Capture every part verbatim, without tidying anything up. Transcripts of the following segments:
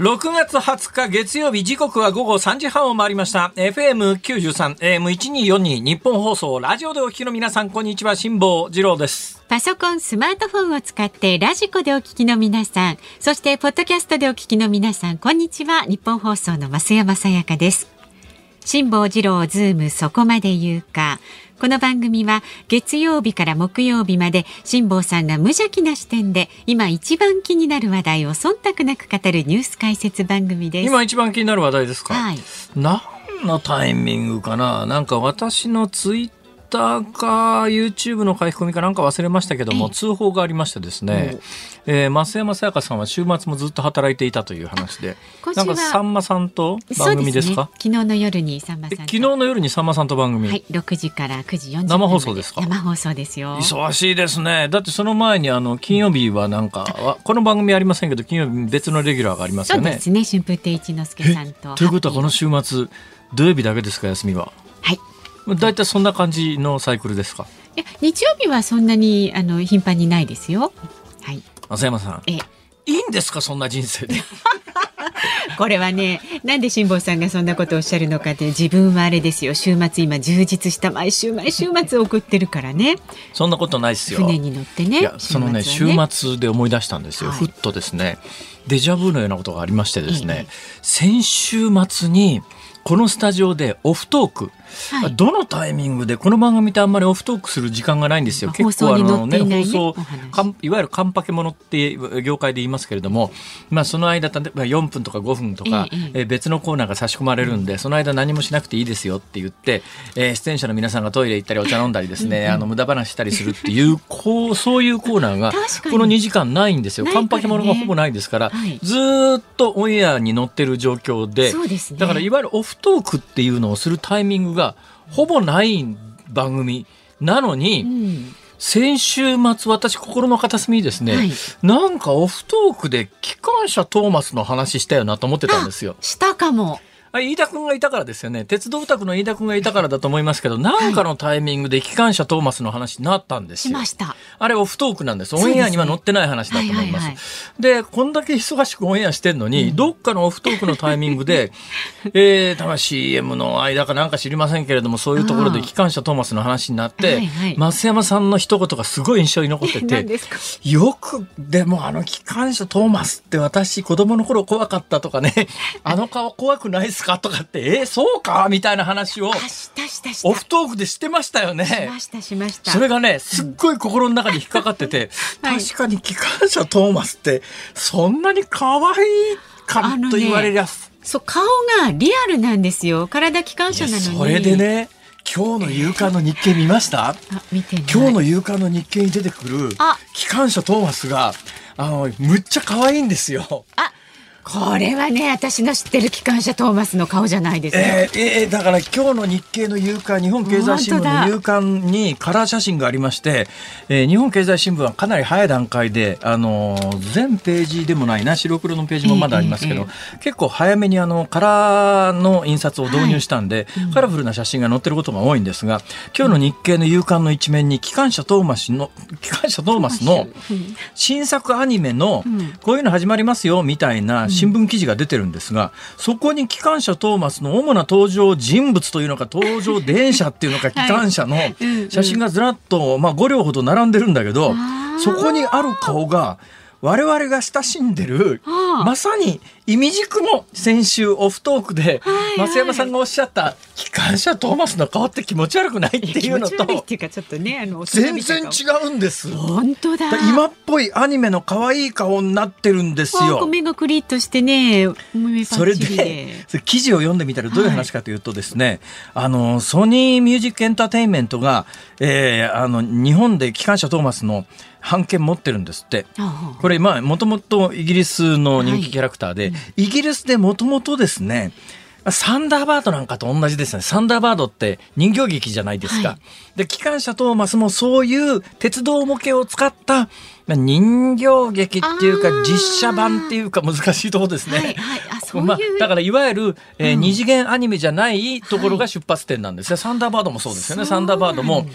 ろくがつはつか月曜日、時刻はごごさんじはんを回りました。 エフエムきゅうじゅうさん エーエムせんにひゃくよんじゅうに 日本放送ラジオでお聞きの皆さん、こんにちは、辛坊治郎です。パソコン、スマートフォンを使ってラジコでお聞きの皆さん、そしてポッドキャストでお聞きの皆さん、こんにちは。日本放送の増山さやかです。辛坊治郎ズームそこまで言うか。この番組は月曜日から木曜日まで、辛坊さんが無邪気な視点で今一番気になる話題を忖度なく語るニュース解説番組です。今一番気になる話題ですか、はい、何のタイミングかな。なんか私のツイッターか YouTube の書き込みかなんか忘れましたけども、通報がありましてですね、えー、増山さやかさんは週末もずっと働いていたという話で、なんかさんまさんと番組ですか。そうですね、昨日の夜にさんまさんと昨日の夜にさんまさんと番組、はい、ろくじからくじよんじゅっぷん生放送ですか。生放送ですよ。忙しいですね。だってその前にあの金曜日はなんか、うん、この番組ありませんけど金曜日別のレギュラーがありますよね。そうですね、春風亭一之輔さんと。ということはこの週末土曜日だけですか、休みは。はい、だいたいそんな感じのサイクルですか。いや、日曜日はそんなにあの頻繁にないですよ。はい、増山さん、えいいんですか、そんな人生で。これはね、なんで辛坊さんがそんなことをおっしゃるのかって、自分はあれですよ、週末今充実した毎週毎週末送ってるからね。そんなことないですよ。船に乗ってね。いや、そのね、週末で思い出したんですよ、はい、ふっとですね、デジャブのようなことがありましてですね、ええ、先週末にこのスタジオでオフトーク、はい、どのタイミングでこの番組ってあんまりオフトークする時間がないんですよ。結構あの、ね、放送、いわゆるカンパケものって業界で言いますけれども、まあ、その間よんぷんとかごふんとか、ええ、別のコーナーが差し込まれるんで、その間何もしなくていいですよって言って、えー、出演者の皆さんがトイレ行ったりお茶飲んだりですね、うんうん、あの無駄話したりするっていうこうそういうコーナーがこのにじかんないんですよ。カンパケものがほぼないですから、はい、ずっとオンエアに乗ってる状況で、そうですね、だからいわゆるオフトークっていうのをするタイミングがほぼない番組なのに、うん、先週末私心の片隅にですね、はい、なんかオフトークで機関車トーマスの話したよなと思ってたんですよ。したかも。飯田君がいたからですよね。鉄道オタクの飯田君がいたからだと思いますけど、なんかのタイミングで機関車トーマスの話になったんですよ。しました。あれオフトークなんです。オンエアには載ってない話だと思います。そうですね。はいはいはい、で、こんだけ忙しくオンエアしてんのに、うん、どっかのオフトークのタイミングで、えー、たぶん シーエム の間かなんか知りませんけれども、そういうところで機関車トーマスの話になって、はいはい、増山さんの一言がすごい印象に残ってて、よく、でもあの機関車トーマスって私子供の頃怖かったとかね、あの顔怖くないですかとかって、えー、そうかみたいな話をオフトークでしてましたよね。しましたしました。それがね、すっごい心の中に引っかかってて、はい、確かに機関車トーマスってそんなに可愛いかと言われる、ね、そう、顔がリアルなんですよ。体機関車なのに。それでね、今日の夕刊の日経見ました？あ、見てない。今日の夕刊の日経に出てくる機関車トーマスがあのむっちゃ可愛いんですよ。あ、これはね、私の知ってる機関車トーマスの顔じゃないですね。えーえー、だから今日の日経の夕刊、日本経済新聞の夕刊にカラー写真がありまして、えー、日本経済新聞はかなり早い段階で、あのー、全ページでもないな、白黒のページもまだありますけど、えーえー、結構早めにあのカラーの印刷を導入したんで、はい、うん、カラフルな写真が載ってることが多いんですが、今日の日経の夕刊の一面に機関車トーマスの、機関車トーマスの新作アニメのこういうの始まりますよみたいな新聞記事が出てるんですが、そこに機関車トーマスの主な登場人物というのか、登場電車っていうのか、機関車の写真がずらっと、まあ、ごりょうほど並んでるんだけど、そこにある顔が我々が親しんでる、まさにイミジクも先週オフトークで増山さんがおっしゃった機関車トーマスの顔って気持ち悪くないっていうのと全然違うんです。本当だ。今っぽいアニメの可愛い顔になってるんですよ。目がクリッとしてね。それで記事を読んでみたらどういう話かというとですね、はい、あのソニーミュージックエンターテインメントが、えー、あの日本で機関車トーマスの版権持ってるんですって。これまあもともとイギリスの人気キャラクターで、はい、イギリスでもともとですね、サンダーバードなんかと同じですね。サンダーバードって人形劇じゃないですか、はい、で機関車トーマスもそういう鉄道模型を使った人形劇っていうか実写版っていうか難しいところですね、はいはい、あ、そういう、まあ、だからいわゆる、えーうん、二次元アニメじゃないところが出発点なんですね、はい、サンダーバードもそうですよね。サンダーバードも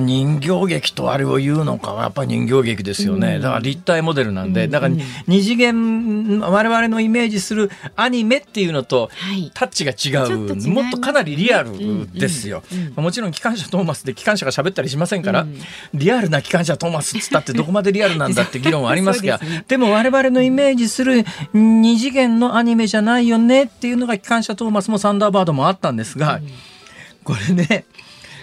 人形劇とあれを言うのかはやっぱり人形劇ですよね。だから立体モデルなんで、だから二次元、我々のイメージするアニメっていうのとタッチが違う、もっとかなりリアルですよ。もちろん機関車トーマスで機関車が喋ったりしませんから、リアルな機関車トーマスっつったってどこまでリアルなんだって議論はありますが、でも我々のイメージする二次元のアニメじゃないよねっていうのが機関車トーマスもサンダーバードもあったんですが、これね、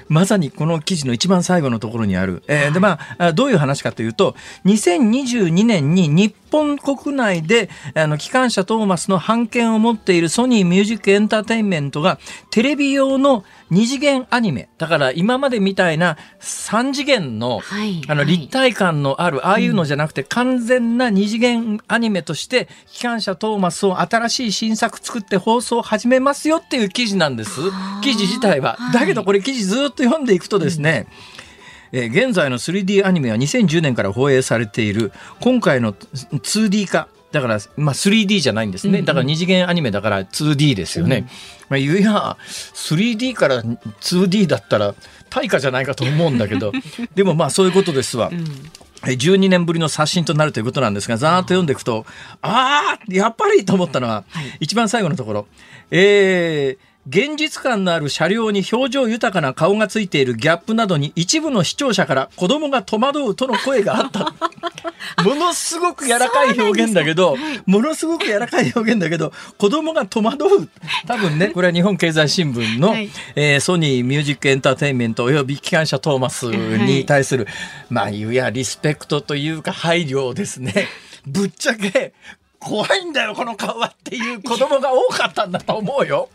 まさにこの記事の一番最後のところにある、えーでまあ、どういう話かというと、にせんにじゅうにねんに日本国内であの機関車トーマスの版権を持っているソニーミュージックエンターテインメントがテレビ用の二次元アニメだから、今までみたいな三次元 の,、はい、あの立体感のあるああいうのじゃなくて、うん、完全な二次元アニメとして機関車トーマスを新しい新作作って放送を始めますよっていう記事なんです。記事自体は、はい、だけどこれ記事ずっと読んでいくとですね、うん、えー、現在の スリーディー アニメはにせんじゅうねんから放映されている。今回の ツーディー 化だから、まあ、スリーディー じゃないんですね。だから二次元アニメだから ツーディー ですよね、うん、まあ、いや スリーディー から ツーディー だったら対価じゃないかと思うんだけどでもまあそういうことですわ、うん、じゅうにねんぶりの刷新となるということなんですが、ざーっと読んでいくと、あーやっぱりと思ったのは、はい、一番最後のところ、えー現実感のある車両に表情豊かな顔がついているギャップなどに一部の視聴者から子供が戸惑うとの声があったものすごく柔らかい表現だけど、ものすごく柔らかい表現だけど子供が戸惑う、多分ね、これは日本経済新聞の、はいえー、ソニーミュージックエンターテインメントおよび機関車トーマスに対する、はい、まあいやリスペクトというか配慮ですね。ぶっちゃけ怖いんだよこの顔はっていう子供が多かったんだと思うよ。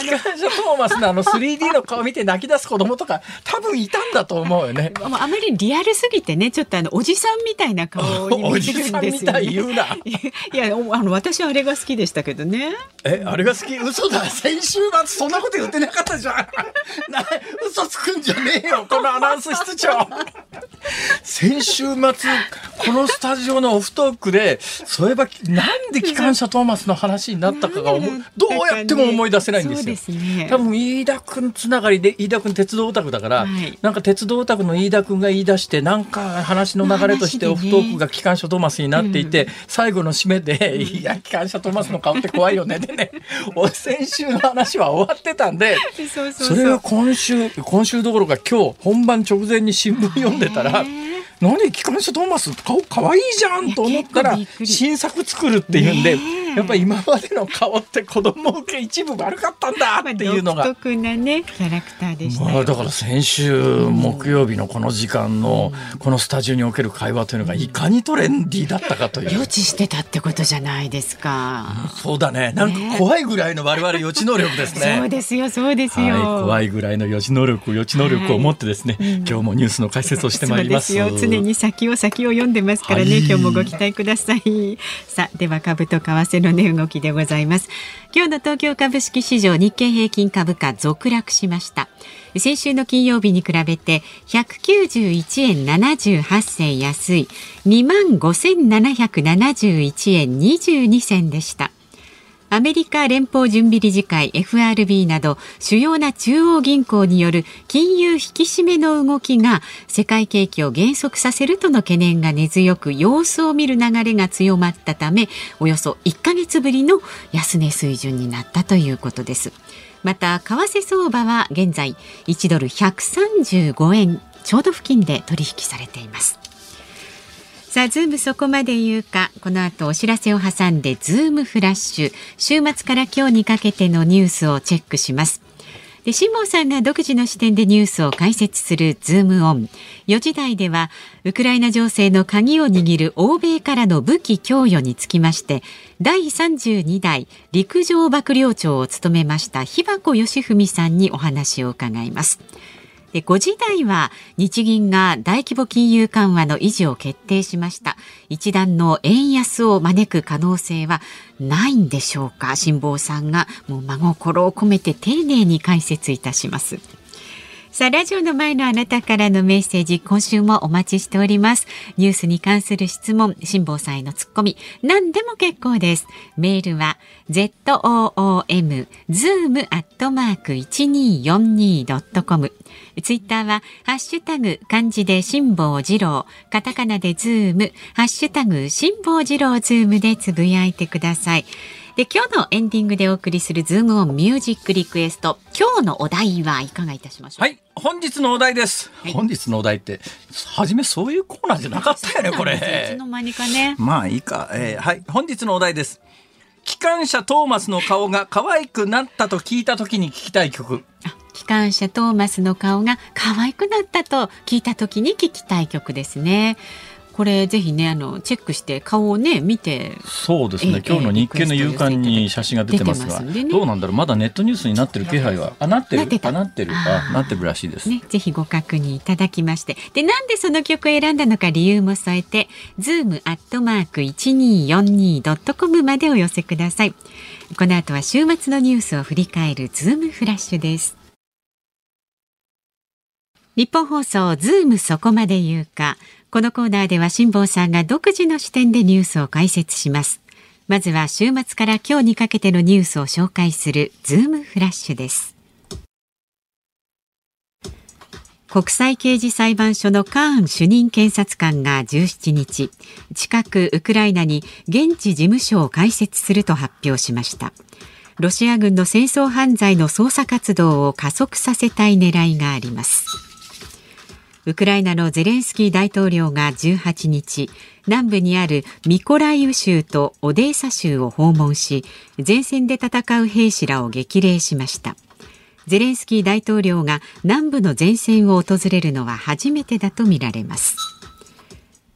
機関車トーマスのあの スリーディー の顔見て泣き出す子供とか多分いたんだと思うよね。もうあまりリアルすぎてね、ちょっとあのおじさんみたいな顔に見えるんですよね。おじさんみたい言うな。いや、あの私はあれが好きでしたけどね。え、あれが好き？嘘だ。先週末そんなこと言ってなかったじゃん。嘘つくんじゃねえよこのアナウンス室長。先週末このスタジオのオフトークで、そういえばなんで機関車トーマスの話になったかが思う、どうやっても思い出せないんですよ。そうですね、多分飯田君つながりで、飯田君鉄道オタクだから、はい、なんか鉄道オタクの飯田君が言い出して、なんか話の流れとしてオフトークが機関車トーマスになっていて、うん、最後の締めで、いや機関車トーマスの顔って怖いよねでね先週の話は終わってたんでそうそうそう、それを今週今週どころか今日本番直前に新聞読んでたら、何機関車トーマス顔かわいいじゃんと思ったら新作作るっていうんで、やっぱり今までの顔って子供向け一部悪かったんだっていうのが独特なねキャラクターでしたよ。だから先週木曜日のこの時間のこのスタジオにおける会話というのがいかにトレンディーだったかという、予知してたってことじゃないですか。そうだね、なんか怖いぐらいの我々予知能力ですねそうですよそうですよ、はい、怖いぐらいの予知能力予知能力を持ってですね、はい、うん、今日もニュースの解説をしてまいります。常に先を先を読んでますからね、はい、今日もご期待ください。さあでは株と為替の値動きでございます。今日の東京株式市場、日経平均株価続落しました。先週の金曜日に比べてひゃくきゅうじゅういちえんななじゅうはちせん安い にまんごせんななひゃくななじゅういちえんにじゅうにせんでした。アメリカ連邦準備理事会 エフアールビー など主要な中央銀行による金融引き締めの動きが世界景気を減速させるとの懸念が根強く、様子を見る流れが強まったため、およそいっかげつぶりの安値水準になったということです。また為替相場は現在いちドルひゃくさんじゅうごえんちょうど付近で取引されています。さあズームそこまで言うか、この後お知らせを挟んでズームフラッシュ、週末から今日にかけてのニュースをチェックします。で辛坊さんが独自の視点でニュースを解説するズームオン、よじ台ではウクライナ情勢の鍵を握る欧米からの武器供与につきまして、だいさんじゅうにだい陸上幕僚長を務めました日箱義文さんにお話を伺います。ごじ台は日銀が大規模金融緩和の維持を決定しました。一段の円安を招く可能性はないんでしょうか。辛坊さんがもう真心を込めて丁寧に解説いたします。さあラジオの前のあなたからのメッセージ、今週もお待ちしております。ニュースに関する質問、辛坊さんへのツッコミ、何でも結構です。メールは ズーム アットマーク いちにーよんにー ドットコム、ツイッターはハッシュタグ漢字で辛坊治郎、カタカナでズーム、ハッシュタグ辛坊治郎ズームでつぶやいてください。で、今日のエンディングでお送りするズームオンミュージックリクエスト、今日のお題はいかがいたしましょう。はい、本日のお題です、はい、本日のお題って初めそういうコーナーじゃなかったよねこれ。いつの間にかね。まあいいか、えー、はい、本日のお題です。機関車トーマスの顔が可愛くなったと聞いた時に聞きたい曲。あ、機関車トーマスの顔が可愛くなったと聞いた時に聞きたい曲ですね。これぜひね、あのチェックして顔をね見て。そうですね、えー、今日の日経の夕刊に写真が出てますが、ね、どうなんだろう、まだネットニュースになってる気配は、あ、なってる、あ、なってる、あ、なってるらしいです、ね、ぜひご確認いただきまして、で、なんでその曲を選んだのか理由も添えて ズーム アットマーク いちにーよんにー ドットコム までお寄せください。この後は週末のニュースを振り返るズームフラッシュです。日本放送ズームそこまで言うか。このコーナーでは辛坊さんが独自の視点でニュースを解説します。まずは週末から今日にかけてのニュースを紹介するズームフラッシュです。国際刑事裁判所のカーン主任検察官がじゅうしちにち、近くウクライナに現地事務所を開設すると発表しました。ロシア軍の戦争犯罪の捜査活動を加速させたい狙いがあります。ウクライナのゼレンスキー大統領がじゅうはちにち、南部にあるミコライウ州とオデーサ州を訪問し、前線で戦う兵士らを激励しました。ゼレンスキー大統領が南部の前線を訪れるのは初めてだとみられます。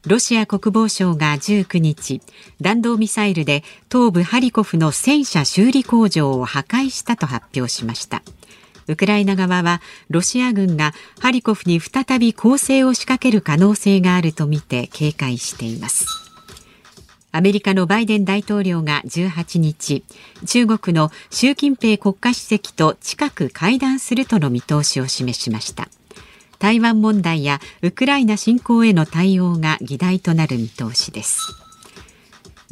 ロシア国防省がじゅうくにち、弾道ミサイルで東部ハリコフの戦車修理工場を破壊したと発表しました。ウクライナ側はロシア軍がハリコフに再び攻勢を仕掛ける可能性があるとみて警戒しています。アメリカのバイデン大統領がじゅうはちにち、中国の習近平国家主席と近く会談するとの見通しを示しました。台湾問題やウクライナ侵攻への対応が議題となる見通しです。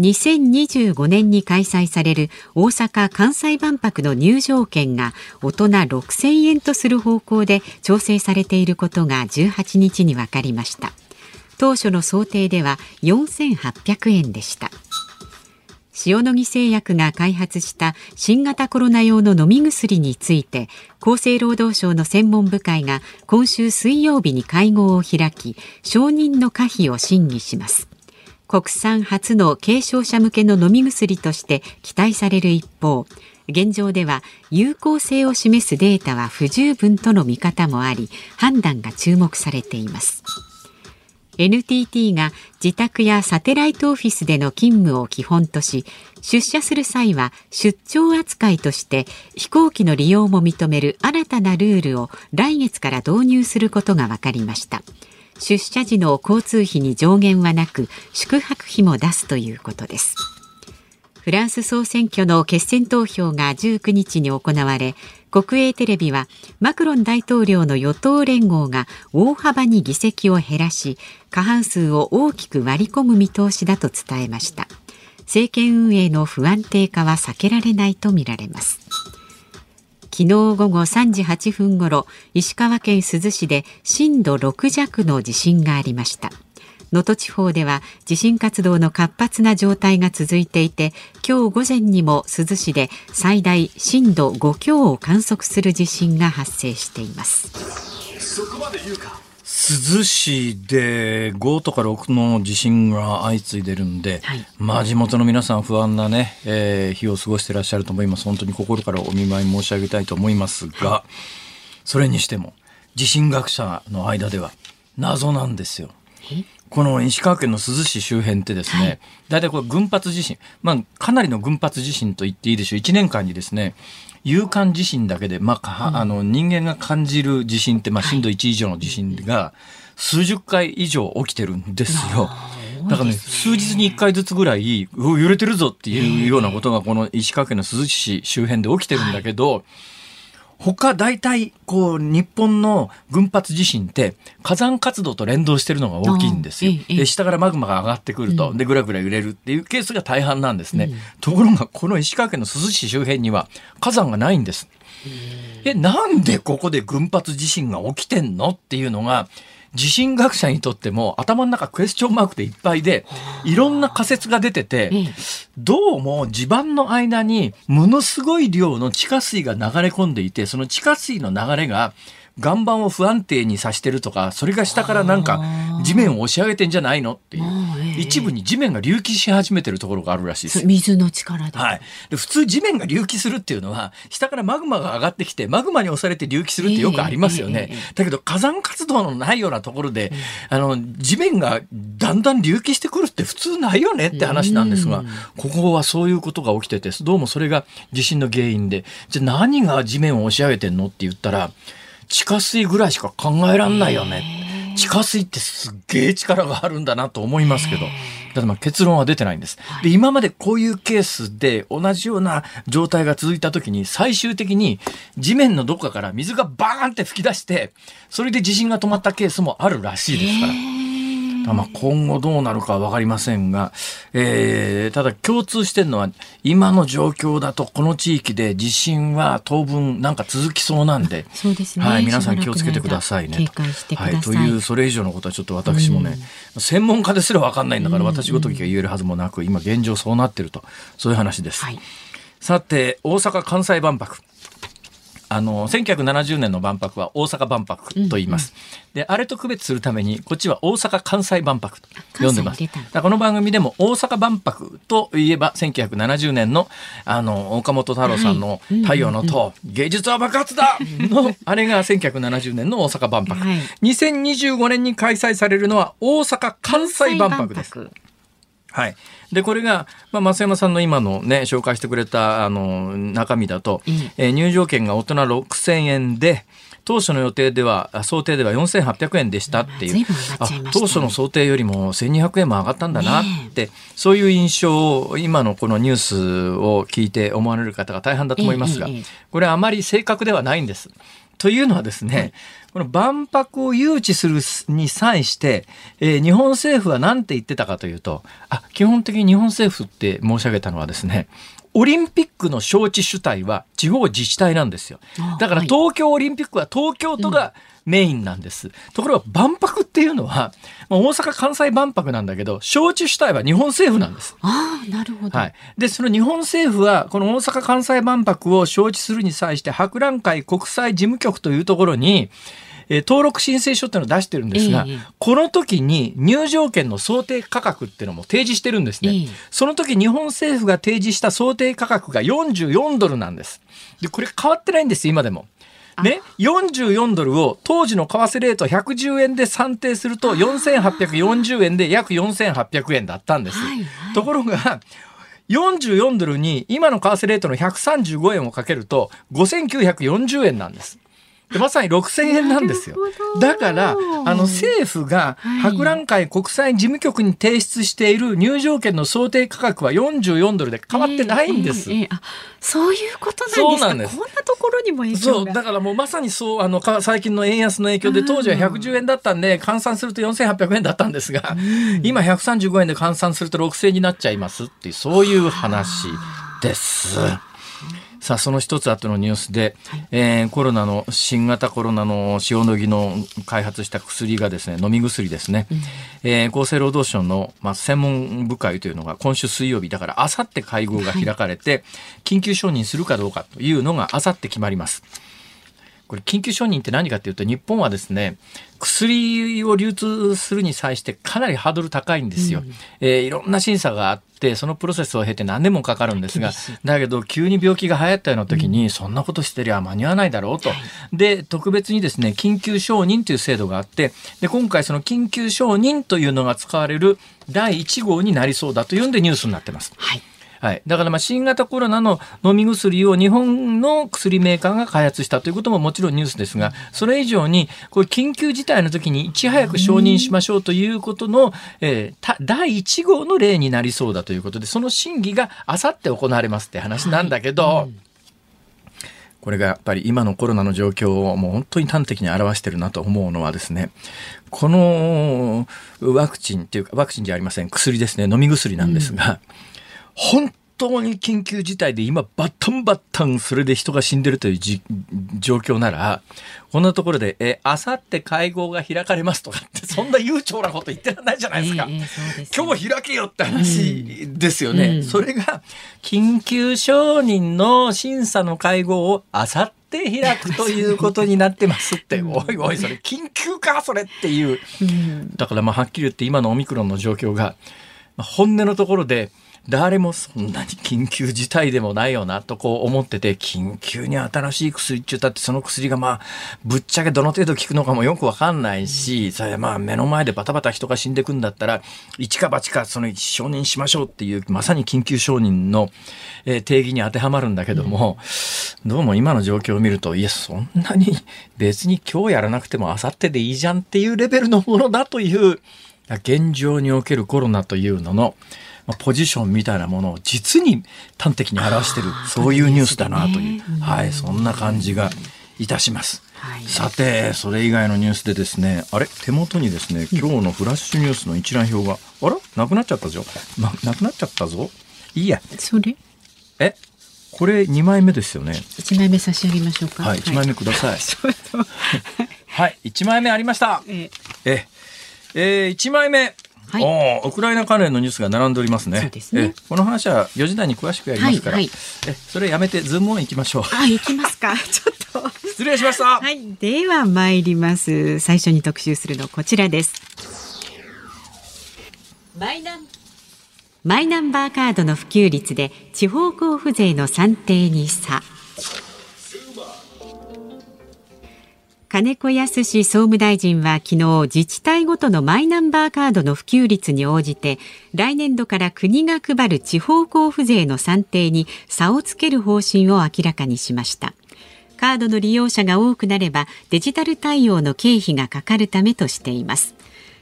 にせんにじゅうごねんに開催される大阪・関西万博の入場券が大人ろくせんえんとする方向で調整されていることがじゅうはちにちに分かりました。当初の想定ではよんせんはっぴゃくえんでした。塩野義製薬が開発した新型コロナ用の飲み薬について、厚生労働省の専門部会が今週水曜日に会合を開き、承認の可否を審議します。国産初の軽症者向けの飲み薬として期待される一方、現状では有効性を示すデータは不十分との見方もあり、判断が注目されています。エヌティーティー が自宅やサテライトオフィスでの勤務を基本とし、出社する際は出張扱いとして飛行機の利用も認める新たなルールを来月から導入することが分かりました。出社時の交通費に上限はなく、宿泊費も出すということです。フランス総選挙の決選投票がじゅうくにちに行われ、国営テレビはマクロン大統領の与党連合が大幅に議席を減らし、過半数を大きく割り込む見通しだと伝えました。政権運営の不安定化は避けられないとみられます。昨日午後さんじはっぷんごろ、石川県珠洲市で震度ろくじゃくの地震がありました。能登地方では地震活動の活発な状態が続いていて、今日午前にも珠洲市で最大震度ごきょうを観測する地震が発生しています。そこまで言うか。珠洲市でごとかろくの地震が相次いでるんで、はい、まあ、地元の皆さん不安な、ねえー、日を過ごしていらっしゃると思います。本当に心からお見舞い申し上げたいと思いますが、はい、それにしても地震学者の間では謎なんですよ。この石川県の珠洲市周辺ってですね、はい、だいたいこれ群発地震、まあ、かなりの群発地震と言っていいでしょう。いちねんかんにですね、有感地震だけで、まあ、あの人間が感じる地震って、まあ、震度いち以上の地震が数十回以上起きてるんですよ。だからね、数日にいっかいずつぐらい揺れてるぞっていうようなことがこの石川県の珠洲市周辺で起きてるんだけど、他大体こう日本の群発地震って火山活動と連動しているのが大きいんですよ。で下からマグマが上がってくると、うん、でグラグラ揺れるっていうケースが大半なんですね、うん、ところがこの石川県の珠洲市周辺には火山がないんです。え、なんでここで群発地震が起きてんのっていうのが地震学者にとっても頭の中クエスチョンマークでいっぱいで、いろんな仮説が出てて、どうも地盤の間にものすごい量の地下水が流れ込んでいて、その地下水の流れが岩盤を不安定にさしてるとか、それが下からなんか地面を押し上げてんじゃないのっていう、一部に地面が隆起し始めてるところがあるらしいです。水の力で、はい、で普通地面が隆起するっていうのは下からマグマが上がってきてマグマに押されて隆起するってよくありますよね、えーえー、だけど火山活動のないようなところで、えー、あの地面がだんだん隆起してくるって普通ないよねって話なんですが、ここはそういうことが起きてて、どうもそれが地震の原因で、じゃあ何が地面を押し上げてんのって言ったら地下水ぐらいしか考えらんないよね。地下水ってすっげえ力があるんだなと思いますけど、ただまあ結論は出てないんです。で、今までこういうケースで同じような状態が続いたときに、最終的に地面のどこかから水がバーンって噴き出して、それで地震が止まったケースもあるらしいですから。まあ、今後どうなるかは分かりませんが、えー、ただ共通してるのは今の状況だとこの地域で地震は当分なんか続きそうなんで、そうですね、はい、皆さん気をつけてくださいねと、警戒してください、はい、というそれ以上のことはちょっと私もね、うん、専門家ですら分かんないんだから私ごときが言えるはずもなく、今現状そうなってると、そういう話です、はい、さて大阪・関西万博、あのせんきゅうひゃくななじゅうねんの万博は大阪万博と言います、うんうん、であれと区別するためにこっちは大阪関西万博と呼んでます。だこの番組でも大阪万博といえばせんきゅうひゃくななじゅうねん の, あの岡本太郎さんの太陽の塔、はい、芸術は爆発だのあれがせんきゅうひゃくななじゅうねんの大阪万博、はい、にせんにじゅうごねんに開催されるのは大阪関西万博です。はい、でこれが、まあ、増山さんの今の、ね、紹介してくれたあの中身だと、うん、えー、入場券が大人ろくせんえんで、当初の予定では想定ではよんせんはっぴゃくえんでしたっていう、うん、まあね、あ当初の想定よりもせんにひゃくえんも上がったんだなって、ね、そういう印象を今のこのニュースを聞いて思われる方が大半だと思いますが、ええええ、これはあまり正確ではないんです。というのはですね、この万博を誘致するに際して、えー、日本政府は何て言ってたかというと、あ、基本的に日本政府って申し上げたのはですね、オリンピックの招致主体は地方自治体なんですよ。だから東京オリンピックは東京都がメインなんです、うん、ところが万博っていうのは、まあ、大阪関西万博なんだけど招致主体は日本政府なんです。ああ、なるほど、はい、でその日本政府はこの大阪関西万博を招致するに際して博覧会国際事務局というところにえ登録申請書っていうのを出してるんですが、ええ、この時に入場券の想定価格っていうのも提示してるんですね、ええ、その時日本政府が提示した想定価格がよんじゅうよんドルなんです。でこれ変わってないんです今でもね、よんじゅうよんドルを当時の為替レートひゃくじゅうえんで算定するとよんせんはっぴゃくよんじゅうえんで約よんせんはっぴゃくえんだったんです、はいはい、ところがよんじゅうよんドルに今の為替レートのひゃくさんじゅうごえんをかけるとごせんきゅうひゃくよんじゅうえんなんです。でまさにろくせんえんなんですよ。だからあの政府が博覧会国際事務局に提出している入場券の想定価格はよんじゅうよんドルで変わってないんです、えーえーえー、あそういうことなんですか。そうなんです。こんなところにも影響が。そうだからもうまさにそうあの最近の円安の影響で当時はひゃくじゅうえんだったんで換算するとよんせんはっぴゃくえんだったんですが、うん、今ひゃくさんじゅうごえんで換算するとろくせんえんになっちゃいますっていうそういう話です。さあその一つ後のニュースで、えー、コロナの新型コロナの塩野義の開発した薬がですね、飲み薬ですね、えー、厚生労働省の、まあ、専門部会というのが今週水曜日だからあさって会合が開かれて緊急承認するかどうかというのがあさって決まります。これ緊急承認って何かというと、日本はですね薬を流通するに際してかなりハードル高いんですよ、うんえー、いろんな審査があってそのプロセスを経て何年もかかるんですが、だけど急に病気が流行ったような時に、うん、そんなことしてりゃ間に合わないだろうと、はい、で特別にですね緊急承認という制度があって、で今回その緊急承認というのが使われるだいいちごうになりそうだというんでニュースになってます、はいはい、だからまあ新型コロナの飲み薬を日本の薬メーカーが開発したということももちろんニュースですが、それ以上にこれ緊急事態の時にいち早く承認しましょうということの、えー、だいいち号の例になりそうだということで、その審議があさって行われますって話なんだけど、はいうん、ここれがやっぱり今のコロナの状況をもう本当に端的に表してるなと思うのはですね、このワクチンっていうか、ワクチンじゃありません、薬ですね、飲み薬なんですが、うん、本当に緊急事態で今バタンバタンそれで人が死んでるというじ状況なら、こんなところでえあさって会合が開かれますとかってそんな悠長なこと言ってらんないじゃないですか、えーえーそうですね、今日開けよって話ですよね、うんうん、それが緊急承認の審査の会合をあさって開くということになってますっておいおいそれ緊急かそれっていう、だからまあはっきり言って今のオミクロンの状況が本音のところで誰もそんなに緊急事態でもないよなとこう思ってて、緊急に新しい薬って言ったってその薬がまあぶっちゃけどの程度効くのかもよく分かんないし、それまあ目の前でバタバタ人が死んでくんだったら一か八かその承認しましょうっていうまさに緊急承認の定義に当てはまるんだけども、どうも今の状況を見るといやそんなに別に今日やらなくても明後日でいいじゃんっていうレベルのものだという現状におけるコロナというののポジションみたいなものを実に端的に表している、そういうニュースだなという、ね、はい、そんな感じがいたします、はい、さてそれ以外のニュースでですね、あれ手元にですね今日のフラッシュニュースの一覧表があらなくなっちゃったぞ、ま、なくなっちゃったぞ、いいやそれえこれにまいめですよね、いちまいめ差し上げましょうか、はい、いちまいめくださいはいいちまいめありました、えええー、いちまいめはい、おウクライナ関連のニュースが並んでおります ね, そうですね、えこの話はよじ台に詳しくやりますから、はいはい、えそれやめてズームオン行きましょう、あ行きますかちょっと失礼しました、はい、では参ります。最初に特集するのこちらです。マイナンマイナンバーカードの普及率で地方交付税の算定に差。金子康総務大臣は昨日、自治体ごとのマイナンバーカードの普及率に応じて来年度から国が配る地方交付税の算定に差をつける方針を明らかにしました。カードの利用者が多くなればデジタル対応の経費がかかるためとしています。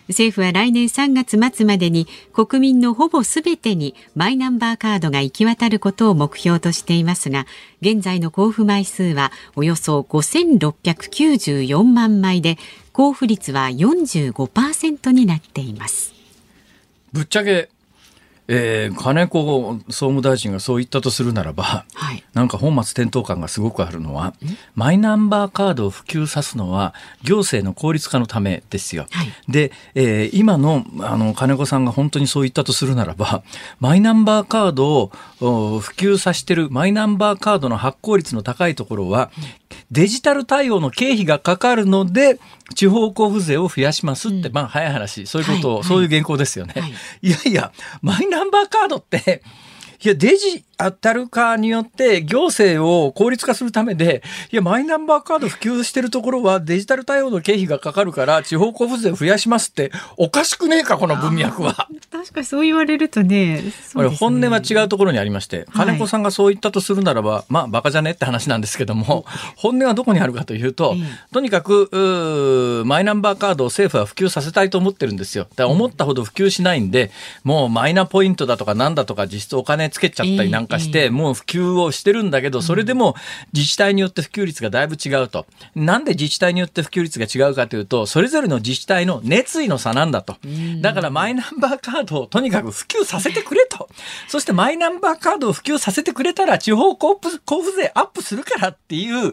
政府は来年さんがつ末までに国民のほぼすべてにマイナンバーカードが行き渡ることを目標としていますが、現在の交付枚数はおよそごせんろっぴゃくきゅうじゅうよんまんまいで、交付率は よんじゅうごパーセント になっています。ぶっちゃけ、えー、金子総務大臣がそう言ったとするならば、はい、なんか本末転倒感がすごくあるのは、マイナンバーカードを普及さすのは行政の効率化のためですよ、はい、で、えー、今 の, あの金子さんが本当にそう言ったとするならば、マイナンバーカードを普及させてる、マイナンバーカードの発行率の高いところは、うん、デジタル対応の経費がかかるので地方交付税を増やしますって、うん、まあ早い話そういうことを、はいはい、そういう原稿ですよね、はい、いやいやマイナンバーカードナンバーカードっていやデジタル化によって行政を効率化するためで、いやマイナンバーカード普及してるところはデジタル対応の経費がかかるから地方交付税を増やしますっておかしくねえかこの文脈は。確かにそう言われると ね, そうですね、本音は違うところにありまして、金子さんがそう言ったとするならば、はい、まあバカじゃねって話なんですけども、本音はどこにあるかというと、うん、とにかくマイナンバーカードを政府は普及させたいと思ってるんですよ。だから思ったほど普及しないんで、もうマイナポイントだとかなんだとか実質お金つけちゃったりなんかかしてもう普及をしてるんだけど、それでも自治体によって普及率がだいぶ違うと。なんで自治体によって普及率が違うかというと、それぞれの自治体の熱意の差なんだと。だからマイナンバーカードをとにかく普及させてくれと。そしてマイナンバーカードを普及させてくれたら地方交付税アップするからっていう、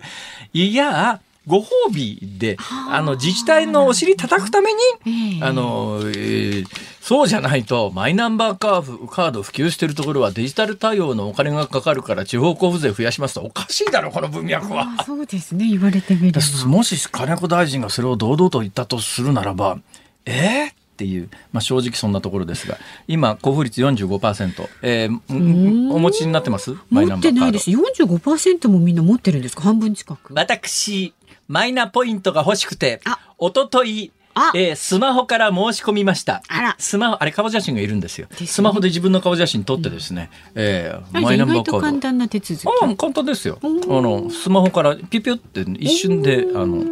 いやご褒美で、あの自治体のお尻叩くために、あの、えー、そうじゃないとマイナンバーカード普及してるところはデジタル対応のお金がかかるから地方交付税増やしますとおかしいだろこの文脈は。あ、そうですね、言われてみれば。もし金子大臣がそれを堂々と言ったとするならば、えーっていう、まあ、正直そんなところですが、今交付率 よんじゅうごパーセント、えー、お持ちになってます？マイナンバーカード持ってないです。 よんじゅうごパーセント もみんな持ってるんですか？半分近く。私マイナポイントが欲しくて一昨日、えー、スマホから申し込みました。あら、スマホあれ顔写真がいるんですよ。ですね、スマホで自分の顔写真撮ってですね、うん、えー、マイナンバーカード。意外と簡単な手続き。あ、簡単ですよ。あのスマホからピュピュって一瞬で、あの、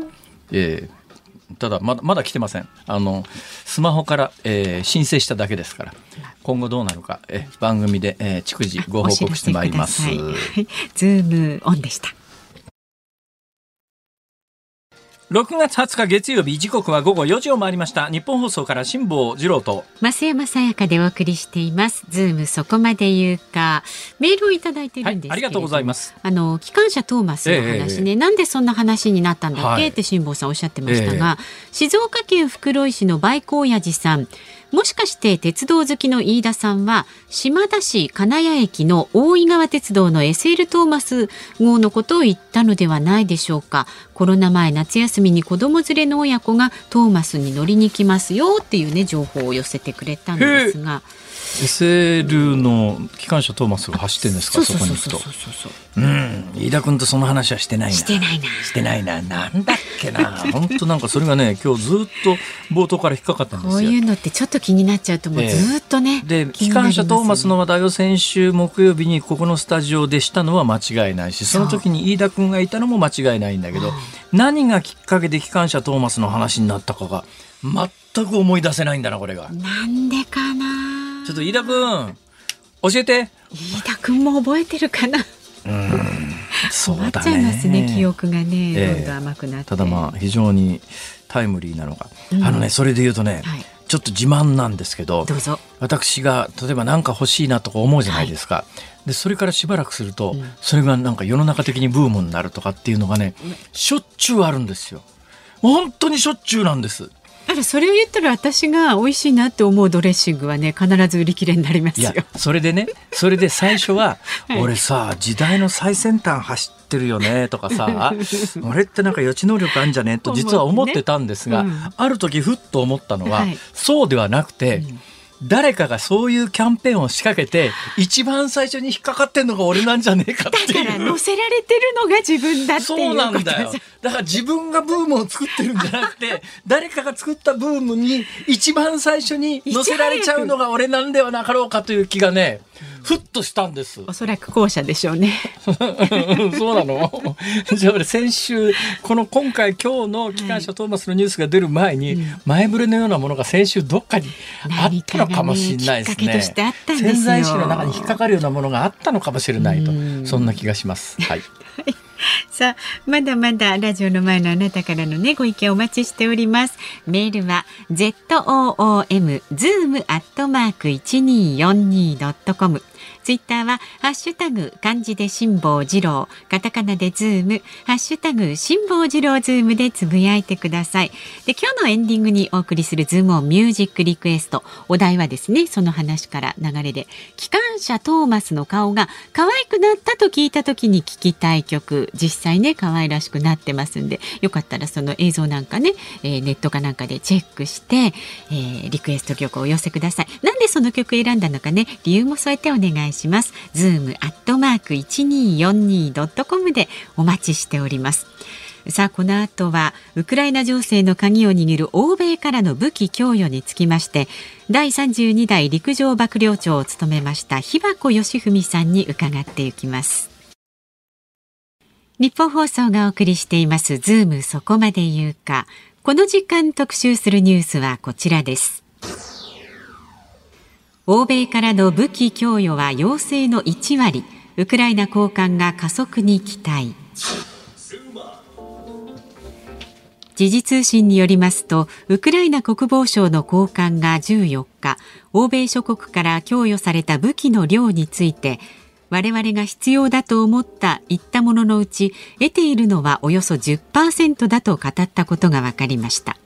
えーただまだ、まだ来てません。あのスマホから、えー、申請しただけですから、今後どうなるか、え番組で、えー、逐次ご報告してまいります。ズームオンでした。ろくがつはつか月曜日、時刻はごごよじを回りました。日本放送から辛坊治郎と増山さやかでお送りしています。ズームそこまで言うか。メールをいただいているんですけれども、はい、ありがとうございます。あの機関車トーマスの話ね、えー、なんでそんな話になったんだっけ、はい、って辛坊さんおっしゃってましたが、えー、静岡県袋井市のバイク親父さん、もしかして鉄道好きの飯田さんは島田市金谷駅の大井川鉄道の エスエル トーマス号のことを言ったのではないでしょうか。コロナ前夏休みに子供連れの親子がトーマスに乗りに来ますよっていうね、情報を寄せてくれたんですが、 エスエル の機関車トーマスが走ってるんですか。そこに行くと飯田君とその話はしてないなしてないなしてないななんだっけな本当なんかそれがね、今日ずっと冒頭から引っかかったんですよ。こういうのってちょっと気になっちゃうと、もうずっとね、えー、で機関車トーマスの話題を先週木曜日にここのスタジオでしたのは間違いないし、その時に飯田君がいたのも間違いないんだけど、何がきっかけで機関車トーマスの話になったかが全く思い出せないんだな。これがなんでかな。ちょっと飯田君教えて。飯田君も覚えてるかな。うーん、そうだね、困っちゃいますね、記憶がね、えー、どんどん甘くなって。ただまあ非常にタイムリーなのが、うん、あのね、それで言うとね、はい、ちょっと自慢なんですけど、どうぞ。私が例えば何か欲しいなとか思うじゃないですか、はい、でそれからしばらくすると、うん、それがなんか世の中的にブームになるとかっていうのがね、しょっちゅうあるんですよ。本当にしょっちゅうなんです。あれ、それを言ったら私が美味しいなって思うドレッシングはね、必ず売り切れになりますよ。いや、それでね、それで最初は、はい、俺さ時代の最先端走ってるよねとかさ俺ってなんか予知能力あるんじゃねと実は思ってたんですが、ね、うん、ある時ふっと思ったのは、はい、そうではなくて、うん、誰かがそういうキャンペーンを仕掛けて一番最初に引っかかってんのが俺なんじゃねえかっていうだから乗せられてるのが自分だっていうこと。そうなんだよ。だから自分がブームを作ってるんじゃなくて誰かが作ったブームに一番最初に乗せられちゃうのが俺なんではなかろうかという気がね、ふっとしたんです。おそらく後者でしょうねそうなのじゃあ俺先週この今回今日の機関車トーマスのニュースが出る前に、はい、前触れのようなものが先週どっかにあったのかもしれないですね。何かがね、きっかけとしてあったんですよ。潜在意識の中に引っかかるようなものがあったのかもしれないと、そんな気がします。はいさあ、まだまだラジオの前のあなたからの、ね、ご意見お待ちしております。メールは ズーム アットマーク いちにーよんにー ドットコム、 ツイッターはハッシュタグ漢字で辛坊治郎、カタカナでズーム、ハッシュタグ辛坊治郎ズームでつぶやいてください。で、今日のエンディングにお送りするズームオンミュージックリクエスト、お題はですね、その話から流れで機関車トーマスの顔が可愛くなったと聞いた時に聞きたい曲、実際ね可愛らしくなってますんで、よかったらその映像なんかね、えー、ネットかなんかでチェックして、えー、リクエスト曲をお寄せください。なんでその曲選んだのかね、理由も添えてお願いします。ズームアットマーク いちにーよんにー ドットコム でお待ちしております。さあ、この後はウクライナ情勢の鍵を握る欧米からの武器供与につきまして、だいさんじゅうにだい陸上幕僚長を務めました日和子義文さんに伺っていきます。日本放送がお送りしています Zoom そこまで言うか。この時間特集するニュースはこちらです。欧米からの武器供与は要請のいちわり、ウクライナ高官が加速に期待。時事通信によりますと、ウクライナ国防省の高官がじゅうよっか、欧米諸国から供与された武器の量について、我々が必要だと思った言ったもののうち、得ているのはおよそ じゅっパーセント だと語ったことが分かりました。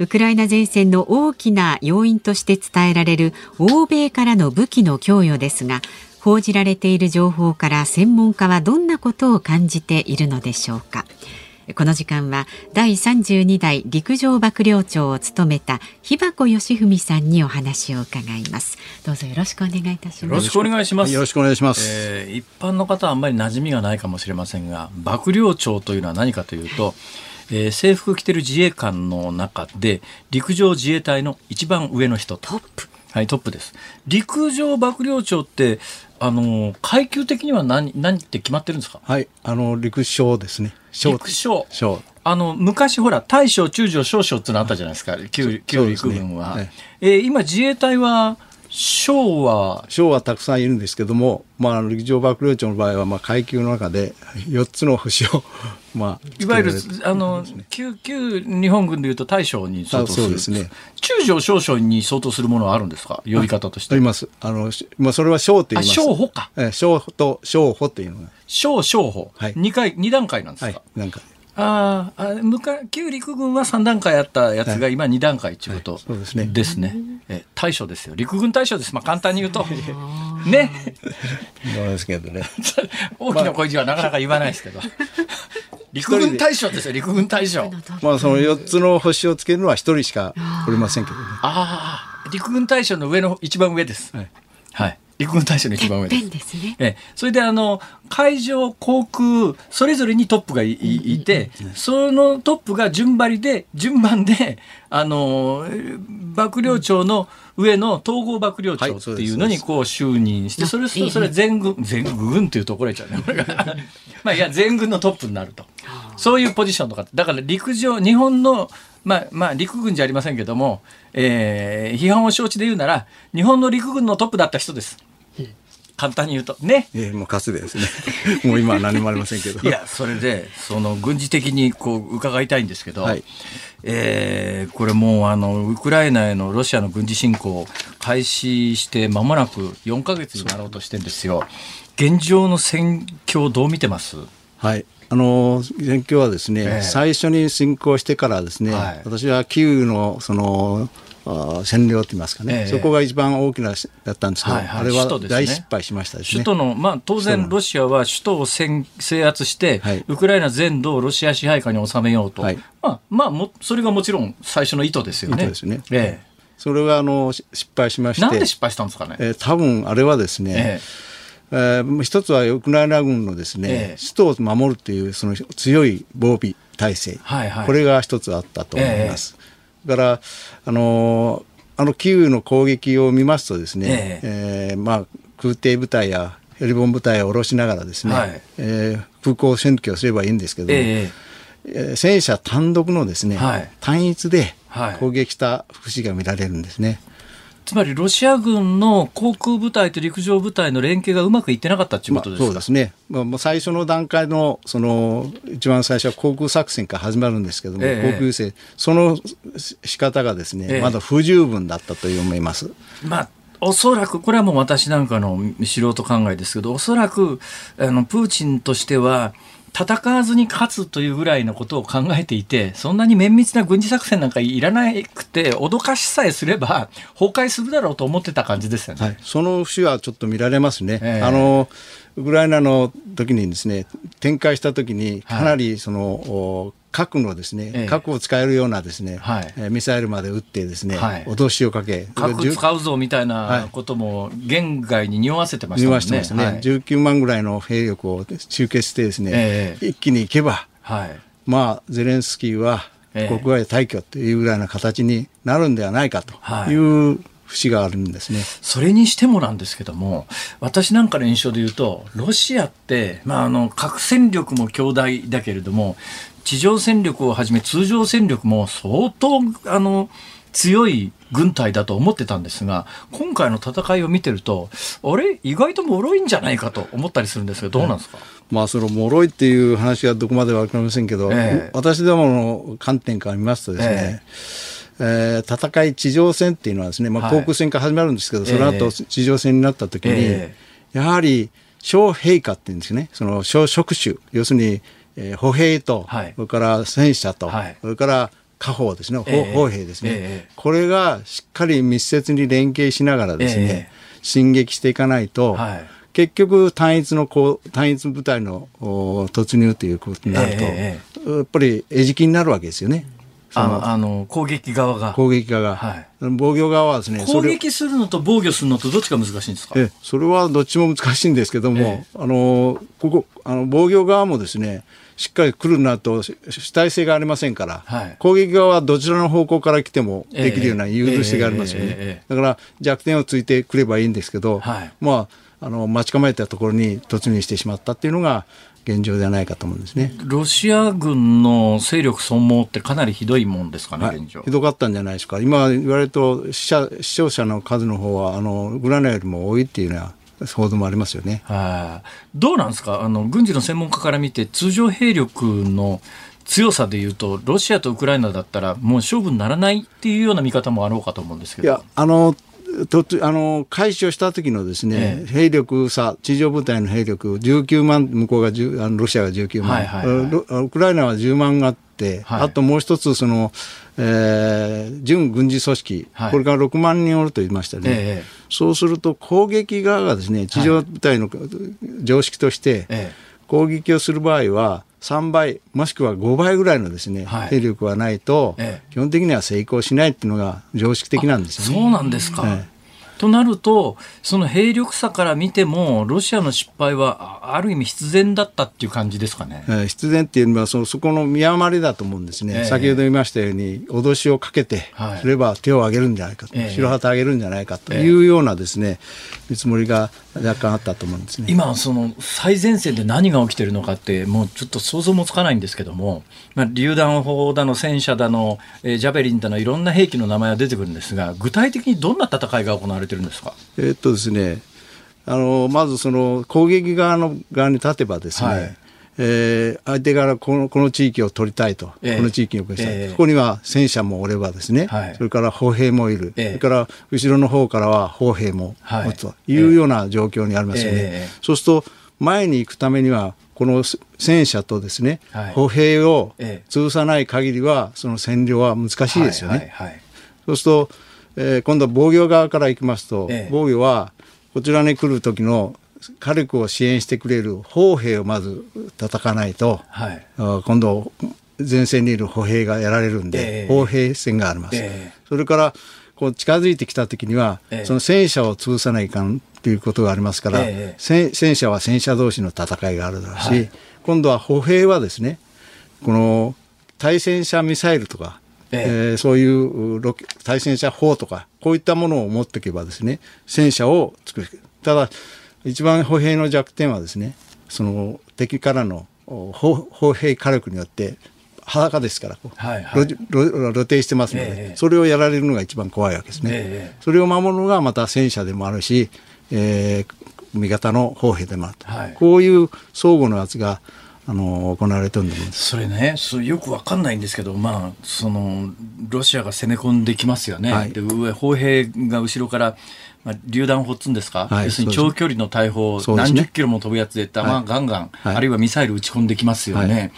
ウクライナ前線の大きな要因として伝えられる欧米からの武器の供与ですが、報じられている情報から専門家はどんなことを感じているのでしょうか。この時間はだいさんじゅうにだい陸上幕僚長を務めた日和子義文さんにお話を伺います。どうぞよろしくお願いいたします。よろしくお願いします。よろしくお願いします、えー、一般の方はあんまり馴染みがないかもしれませんが、幕僚長というのは何かというと、えー、制服着てる自衛官の中で陸上自衛隊の一番上の人、トップ、はい、トップです。陸上幕僚長ってあの階級的には 何, 何って決まってるんですか。はい、あの陸将ですね。陸将、あの昔ほら大将中将少将ってのあったじゃないですか、旧陸軍は、ね、えー、今自衛隊は賞は賞はたくさんいるんですけども、まあ、陸上幕僚長の場合はまあ階級の中でよっつの星をまあ、いわゆるあの旧旧日本軍でいうと大将に相当する、そうですね、中将少将に相当するものはあるんですか、呼び方として。あります。あのまあ、それは将と言います。将補か。将と将補というのが。将将補。はい。二回二段階なんですか。はい、二段階。ああ、昔旧陸軍はさん段階あったやつが今に段階ということですね。え、大将ですよ、陸軍大将です。まあ簡単に言うとね。なんですけどね。大きな声じゃなかなか言わないですけど。陸軍大将ですよ、陸軍大将。まあそのよっつの星をつけるのはひとりしかおりませんけどね。ああ、陸軍大将の上の一番上です。はい。はい。陸軍大将の一番上です。ですね、ええ、それであの海上航空それぞれにトップが い, いて、そのトップが順張りで順番であの幕僚長の上の統合幕僚長っていうのにこう就任して、それそれは全軍全軍っていうところじゃね。まあいや全軍のトップになると、そういうポジションとかだから陸上日本のまあまあ、陸軍じゃありませんけども、えー、批判を承知で言うなら日本の陸軍のトップだった人です。簡単に言うとね、えー、もうかつてですね。もう今は何もありませんけど。いや、それでその軍事的にこう伺いたいんですけど、はい、えー、これもうあのウクライナへのロシアの軍事侵攻開始して間もなくよんかげつになろうとしてるんですよ。現状の戦況どう見てます？はい。あの戦況はですね、えー、最初に侵攻してからですね、はい、私はキーウのその占領といいますかね、えー、そこが一番大きなだったんですけど、はいはい、あれは大失敗しましたですね。首都の、まあ、当然ロシアは首都を制圧して、はい、ウクライナ全土をロシア支配下に収めようと、はい、まあ、まあ、もそれがもちろん最初の意図ですよね。意図ですね、えー、それはあの失敗しまして、なんで失敗したんですかね、えー、多分あれはですね、えーえー、一つはウクライナ軍のですね、えー、首都を守るというその強い防備体制、はいはい、これが一つあったと思います。えー、だからあのあのキーウの攻撃を見ますとですね、えーえーまあ、空挺部隊やヘリボン部隊を下ろしながらですね、はい、えー、空港占拠をすればいいんですけど、えー、戦車単独のですね、はい、単一で攻撃した節が見られるんですね。つまりロシア軍の航空部隊と陸上部隊の連携がうまくいってなかったということですか。まあ、そうですね、まあ、最初の段階 の, その一番最初は航空作戦から始まるんですけども、ええ、航空優勢その仕方がですね、ええ、まだ不十分だったと思います。まあ、おそらくこれはもう私なんかの素人考えですけど、おそらくあのプーチンとしては戦わずに勝つというぐらいのことを考えていて、そんなに綿密な軍事作戦なんかいらなくて脅かしさえすれば崩壊するだろうと思ってた感じですよね。はい、その節はちょっと見られますね。えー、あのウクライナの時にですね、展開した時にかなりその、はい、核のですね、ええ、核を使えるようなですね、はい、ミサイルまで撃ってですね、はい、脅しをかけ、核使うぞみたいなことも言外に匂わせてましたもんね。匂わせてましたね。はい、じゅうきゅうまんぐらいの兵力を集結してですね、ええ、一気に行けば、はい、まあゼレンスキーは国外退去というぐらいな形になるんではないかという、はい、節があるんですね。それにしてもなんですけども、私なんかの印象で言うとロシアって、まあ、あの核戦力も強大だけれども地上戦力をはじめ通常戦力も相当あの強い軍隊だと思ってたんですが、今回の戦いを見てるとあれ意外と脆いんじゃないかと思ったりするんですが、どうなんですか。うん、まあ、その脆いっていう話はどこまでは分かりませんけど、えー、私どもの観点から見ますとですね、えーえー、戦い地上戦っていうのはですね、まあ、航空戦から始まるんですけど、はい、その後地上戦になった時に、えー、やはり将兵化っていうんですね、その将職種、要するに、えー、歩兵と、はい、それから戦車と、はい、それから火砲ですね、えー、砲兵ですね、えー、これがしっかり密接に連携しながらですね、えー、進撃していかないと、はい、結局単一の単一部隊の突入ということになると、えー、やっぱり餌食になるわけですよね。あのあの攻撃側が攻撃側が、はい、防御側はですね、攻撃するのと防御するのとどっちが難しいんですか。えそれはどっちも難しいんですけども、あのここあの防御側もですねしっかり来るなと主体性がありませんから、はい、攻撃側はどちらの方向から来てもできるような融通性がありますよね。だから弱点をついてくればいいんですけど、はい、まああの待ち構えたところに突入してしまったっていうのが現状ではないかと思うんですね。ロシア軍の勢力損耗ってかなりひどいもんですかね、はい、現状ひどかったんじゃないですか。今言われると死者、死傷者の数の方はあのウクライナよりも多いっていうのは報道もありますよね。はあ、どうなんですか、あの軍事の専門家から見て通常兵力の強さでいうとロシアとウクライナだったらもう勝負にならないっていうような見方もあろうかと思うんですけど。いやあのとあの開始をした時のですね、ええ、兵力差、地上部隊の兵力じゅうきゅうまん、向こうがじゅうあのロシアがじゅうきゅうまん、はいはいはい、ウクライナはじゅうまんあって、はい、あともう一つその、えー、準軍事組織、はい、これがろくまんにんおると言いましたね、ええ、そうすると攻撃側がですね、地上部隊の常識として、はいええ、攻撃をする場合はさんばいもしくはごばいぐらいのですね、はい、兵力はないと、ええ、基本的には成功しないっていうのが常識的なんですよね。そうなんですか、ええ、となるとその兵力差から見てもロシアの失敗はある意味必然だったっていう感じですかね。ええ、必然っていうのは そ, そこの見誤りだと思うんですね、ええ、先ほど言いましたように脅しをかけて、はい、すれば手を挙げるんじゃないか、ええ、白旗を上げるんじゃないかというようなですね、ええ、見積もりが若干あったと思うんですね。今その最前線で何が起きているのかってもうちょっと想像もつかないんですけども、まあ、榴弾砲だの戦車だの、えー、ジャベリンだのいろんな兵器の名前が出てくるんですが、具体的にどんな戦いが行われているんですか。えーっとですね、あのまずその攻撃側の側に立てばですね、はいえー、相手からこの、この地域を取りたいと、えー、この地域を取りたい、えー、そこには戦車もおればですね、はい、それから砲兵もいる、えー、それから後ろの方からは砲兵も持つというような状況にありますよね、えー、そうすると前に行くためにはこの戦車とですね、はい、歩兵を潰さない限りはその占領は難しいですよね、はいはいはい、そうすると、えー、今度は防御側から行きますと、えー、防御はこちらに来る時の火力を支援してくれる砲兵をまず叩かないと、はい、今度前線にいる歩兵がやられるんで、えー、砲兵戦があります、えー、それからこう近づいてきた時には、えー、その戦車を潰さないかんということがありますから、えー、戦車は戦車同士の戦いがあるだろうし、はい、今度は歩兵はですねこの対戦車ミサイルとか、えーえー、そういうロケ対戦車砲とかこういったものを持っていけばですね戦車を作る。ただ一番歩兵の弱点はですねその敵からの砲兵火力によって裸ですから、はいはい、露, 露, 露呈してますので、えー、それをやられるのが一番怖いわけですね、えー、それを守るのがまた戦車でもあるし、えー、味方の砲兵でもあると、はい、こういう相互の圧があの行われてるんだもんです。それね、それよく分かんないんですけど、まあ、そのロシアが攻め込んできますよね、はい、で上砲兵が後ろから、まあ、榴弾砲っつうんですか、はい、要するに長距離の大砲、ね、何十キロも飛ぶやつで弾ガンガン、はい、あるいはミサイル撃ち込んできますよね、はい、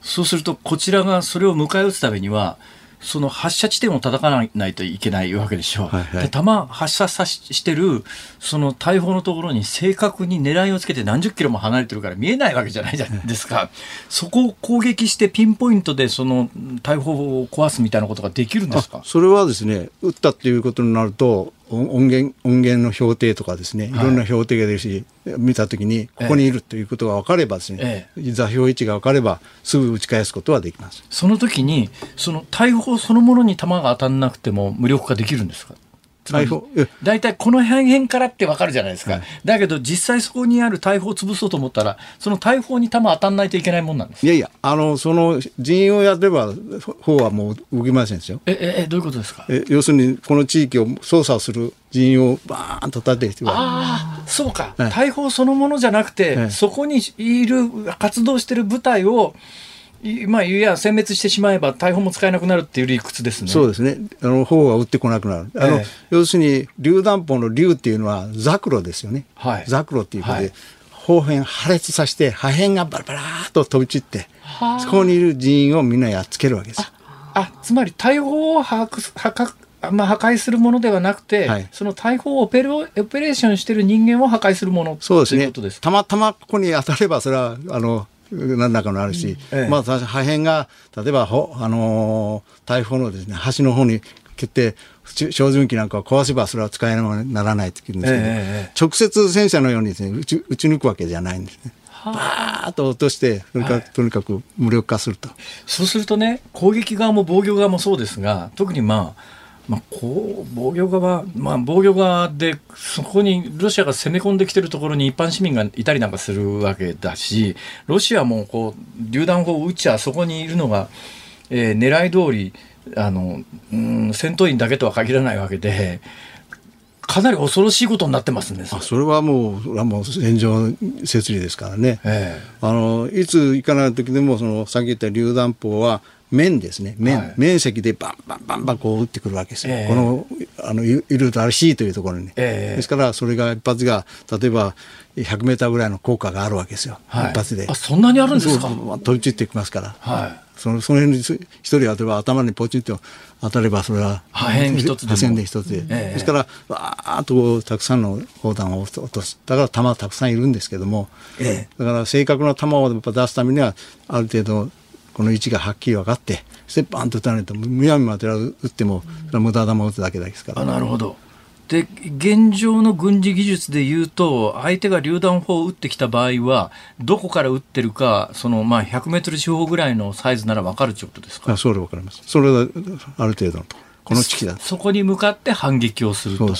そうするとこちらがそれを迎え撃つためにはその発射地点を叩かないといけないわけでしょう、はいはい、で弾発射さしてるその大砲のところに正確に狙いをつけて何十キロも離れてるから見えないわけじゃないじゃないですかそこを攻撃してピンポイントでその大砲を壊すみたいなことができるんですか。それはですね撃ったっていうことになると音源、音源の標定とかですねいろんな標定が出るし、はい、見たときにここにいるということが分かればですね、ええ、座標位置が分かればすぐ打ち返すことはできます。その時にその大砲そのものに弾が当たらなくても無力化できるんですか。大砲大体この辺からって分かるじゃないですか、はい、だけど実際そこにある大砲を潰そうと思ったらその大砲に弾当たんないといけないもんなんです。いやいやあのその人員をやれば砲はもう動きませんですよ。ええどういうことですか。え要するにこの地域を操作する人員をバーンと立てる人がああそうか、はい、大砲そのものじゃなくて、はい、そこにいる活動してる部隊をまあ、いや殲滅してしまえば大砲も使えなくなるっていう理屈ですね。そうですねあの砲は撃ってこなくなるあの、ええ、要するに榴弾砲の榴っていうのはザクロですよね、はい、ザクロっていうことで、はい、砲片破裂させて破片がバラバラーっと飛び散ってそこにいる人員をみんなやっつけるわけです。ああつまり大砲を破壊、破壊まあ、破壊するものではなくて、はい、その大砲をオペレーションしてる人間を破壊するものということです。たまたまここに当たればそれはあの何らかのあるし、ええ、まあ破片が例えばあのー、大砲のですね端の方に蹴って照準器なんかを壊せばそれは使えなくならないって言うんですけど、ねええ、直接戦車のようにですね撃ち、撃ち抜くわけじゃないんですね。バーッと落としてそれから、はい、とにかく無力化すると。そうするとね攻撃側も防御側もそうですが特にまあまあ、こう防御側、まあ、防御側でそこにロシアが攻め込んできているところに一般市民がいたりなんかするわけだし、ロシアもこう榴弾砲を撃っちゃそこにいるのが、えー、狙い通りあの、うん、戦闘員だけとは限らないわけで、かなり恐ろしいことになってますね。あ、それはもう、それはもう戦場設理ですからね、えー、あのいつ行かない時でもそのさっき言った榴弾砲は面ですね、面、はい、面積でバンバンバンバンこう撃ってくるわけですよ、えー、このあのいるらしいというところに、えー、ですからそれが一発が例えばひゃくメーターぐらいの効果があるわけですよ、はい、一発で。あ、そんなにあるんですか。飛び散ってきますから、はい、その、その辺に一人当てば頭にポチンと当たればそれは破片一つでも、破片で一つで、えー、ですからわーっとこうたくさんの砲弾を落とす。だから弾はたくさんいるんですけども、えー、だから正確な弾をやっぱ出すためにはある程度この位置がはっきり分かってステッパンと打たないと、むやみまで打っても無駄弾を打つだけですから、ね。あ、なるほど。で、現状の軍事技術でいうと、相手が榴弾砲を撃ってきた場合はどこから撃ってるか、そのまあひゃくメートル四方ぐらいのサイズなら分かるということですか。あ、それ分かります。それはある程度のこの地域だ。そ、そこに向かって反撃をすると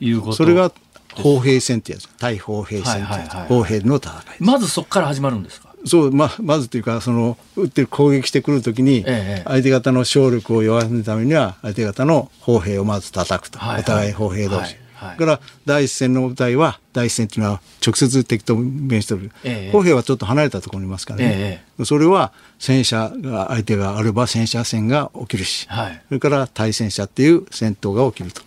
いうこと。それが砲兵戦ってやつ、対砲兵戦ってやつ、砲兵の戦いです。まずそこから始まるんですか。そう、ま、まずというか、その撃って攻撃してくるときに相手方の勝力を弱めるためには相手方の砲兵をまず叩くと、はいはい、お互い砲兵同士、はいはい、から第一線の部隊は、第一線というのは直接敵と面している、ええ、砲兵はちょっと離れたところにいますからね、ええ、それは戦車が相手があれば戦車戦が起きるし、はい、それから対戦車っていう戦闘が起きると。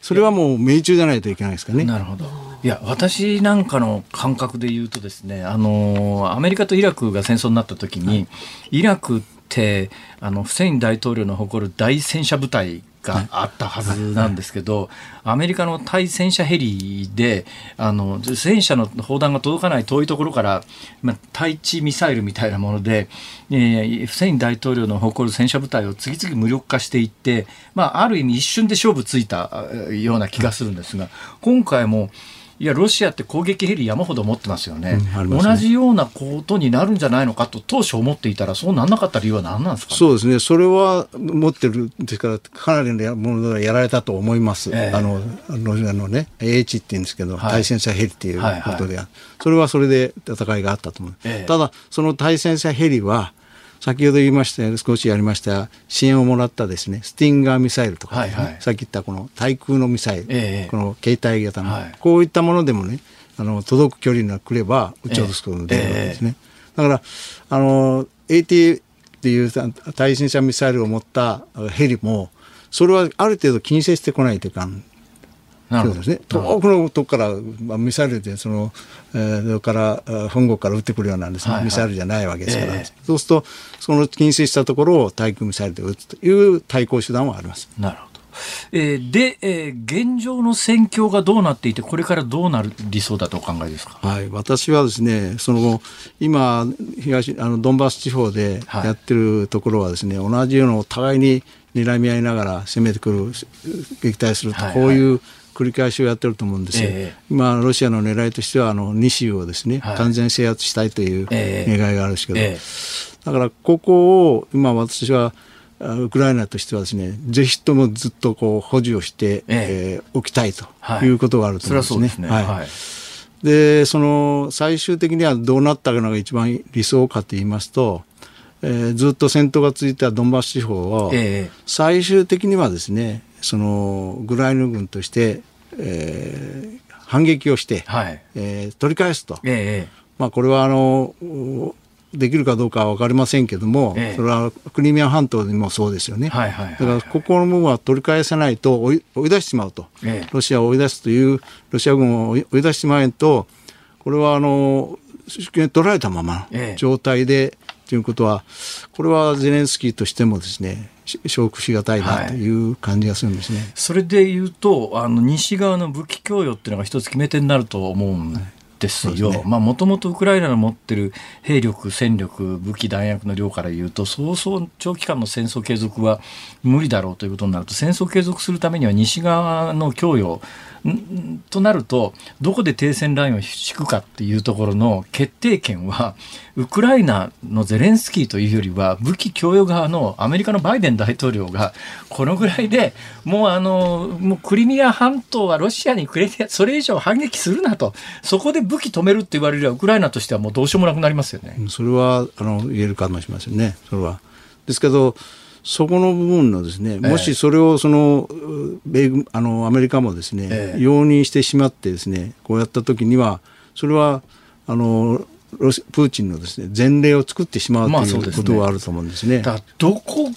それはもう命中じゃないといけないですかね。なるほど。いや、私なんかの感覚で言うとですね、あのアメリカとイラクが戦争になった時に、はい、イラクってあのフセイン大統領の誇る大戦車部隊があったはずなんですけど、はいはい、アメリカの対戦車ヘリであの戦車の砲弾が届かない遠いところから、まあ、対地ミサイルみたいなもので、えー、フセイン大統領の誇る戦車部隊を次々無力化していって、まあ、ある意味一瞬で勝負ついたような気がするんですが、今回もいや、ロシアって攻撃ヘリ山ほど持ってますよね、うん、ますね。同じようなことになるんじゃないのかと当初思っていたら、そうなんなかった理由は何なんですかね。そうですね、それは持ってるですから、かなりのものがやられたと思います、えー、あのロシアのね エーエイチ って言うんですけど、はい、対戦車ヘリっていうことで、はいはい、それはそれで戦いがあったと思う、えー、ただその対戦車ヘリは先ほど言いました、少しやりました支援をもらったですね、スティンガーミサイルとか、ね、はいはい、さっき言ったこの対空のミサイル、ええ、この携帯型の、はい、こういったものでもね、あの届く距離が来れば撃ち落とすことができるわけですね、ええ、だからあの エーティーエー っていう対戦車ミサイルを持ったヘリもそれはある程度近接してこないというか、そうですね、遠くのとこから、まあ、ミサイルでその、えー、から本国から撃ってくるようなんですね、はいはい、ミサイルじゃないわけですから、えー、そうするとその近接したところを対空ミサイルで撃つという対抗手段はあります。なるほど、えー、で、えー、現状の戦況がどうなっていて、これからどうなる理想だとお考えですか。はい、私はですね、その今東あのドンバス地方でやってるところはですね、はい、同じようなお互いに睨み合いながら攻めてくる、撃退すると、はいはい、こういう繰り返しをやってると思うんですよ、えー、今ロシアの狙いとしてはあのに州をですね、はい、完全制圧したいという願いがあるんですけど、えーえー、だからここを今私はウクライナとしてはですね、ぜひともずっとこう保持をして、えーえー、おきたいということがあると思うんですね。で、その最終的にはどうなったのが一番理想かと言いますと、えー、ずっと戦闘が続いたドンバス地方を、えー、最終的にはですね、そのウクライナ軍として、えー、反撃をして、はい、えー、取り返すと、ええ、まあ、これはあのできるかどうかは分かりませんけども、ええ、それはクリミア半島でもそうですよね、はいはいはいはい、だからここの部分は取り返さないと追い、追い出してしまうと、ええ、ロシアを追い出すという、ロシア軍を追い出してしまうと、これはあの主権取られたままの状態で、ええ、ということは、これはゼレンスキーとしてもですね、承服しがたいなという感じがするんですね、はい、それでいうとあの西側の武器供与っていうのが一つ決め手になると思うんですよ。もともとウクライナの持ってる兵力、戦力、武器、弾薬の量からいうと、そうそう長期間の戦争継続は無理だろうということになると、戦争継続するためには西側の供与となると、どこで停戦ラインを敷くかっていうところの決定権はウクライナのゼレンスキーというよりは武器供与側のアメリカのバイデン大統領がこのぐらいでもう、あのもうクリミア半島はロシアにくれてそれ以上反撃するなと、そこで武器止めるって言われればウクライナとしてはもうどうしようもなくなりますよね。それはあの言えるかもしれませんね。それはですけど、そこの部分のですね、もしそれをその、えー、米あのアメリカもですね、えー、容認してしまってですね、こうやった時にはそれはあのロシプーチンのですね前例を作ってしまうということはあると思うんですね。だからどこ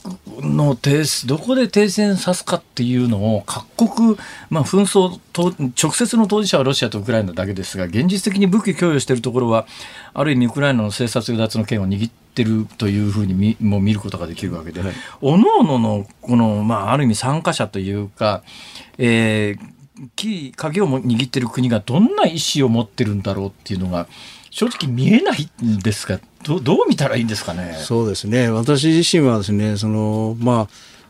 の停どこで停戦さすかっていうのを各国、まあ、紛争と直接の当事者はロシアとウクライナだけですが、現実的に武器供与しているところはある意味ウクライナの生殺与奪の権を握っててるというふうにみもう見ることができるわけで、はい、各々のこの、まあ、ある意味参加者というか、えー、キー鍵を握っている国がどんな意思を持ってるんだろうっていうのが正直見えないんですが、ど、どう見たらいいんですかね。そうですね、私自身はですね、その、まあ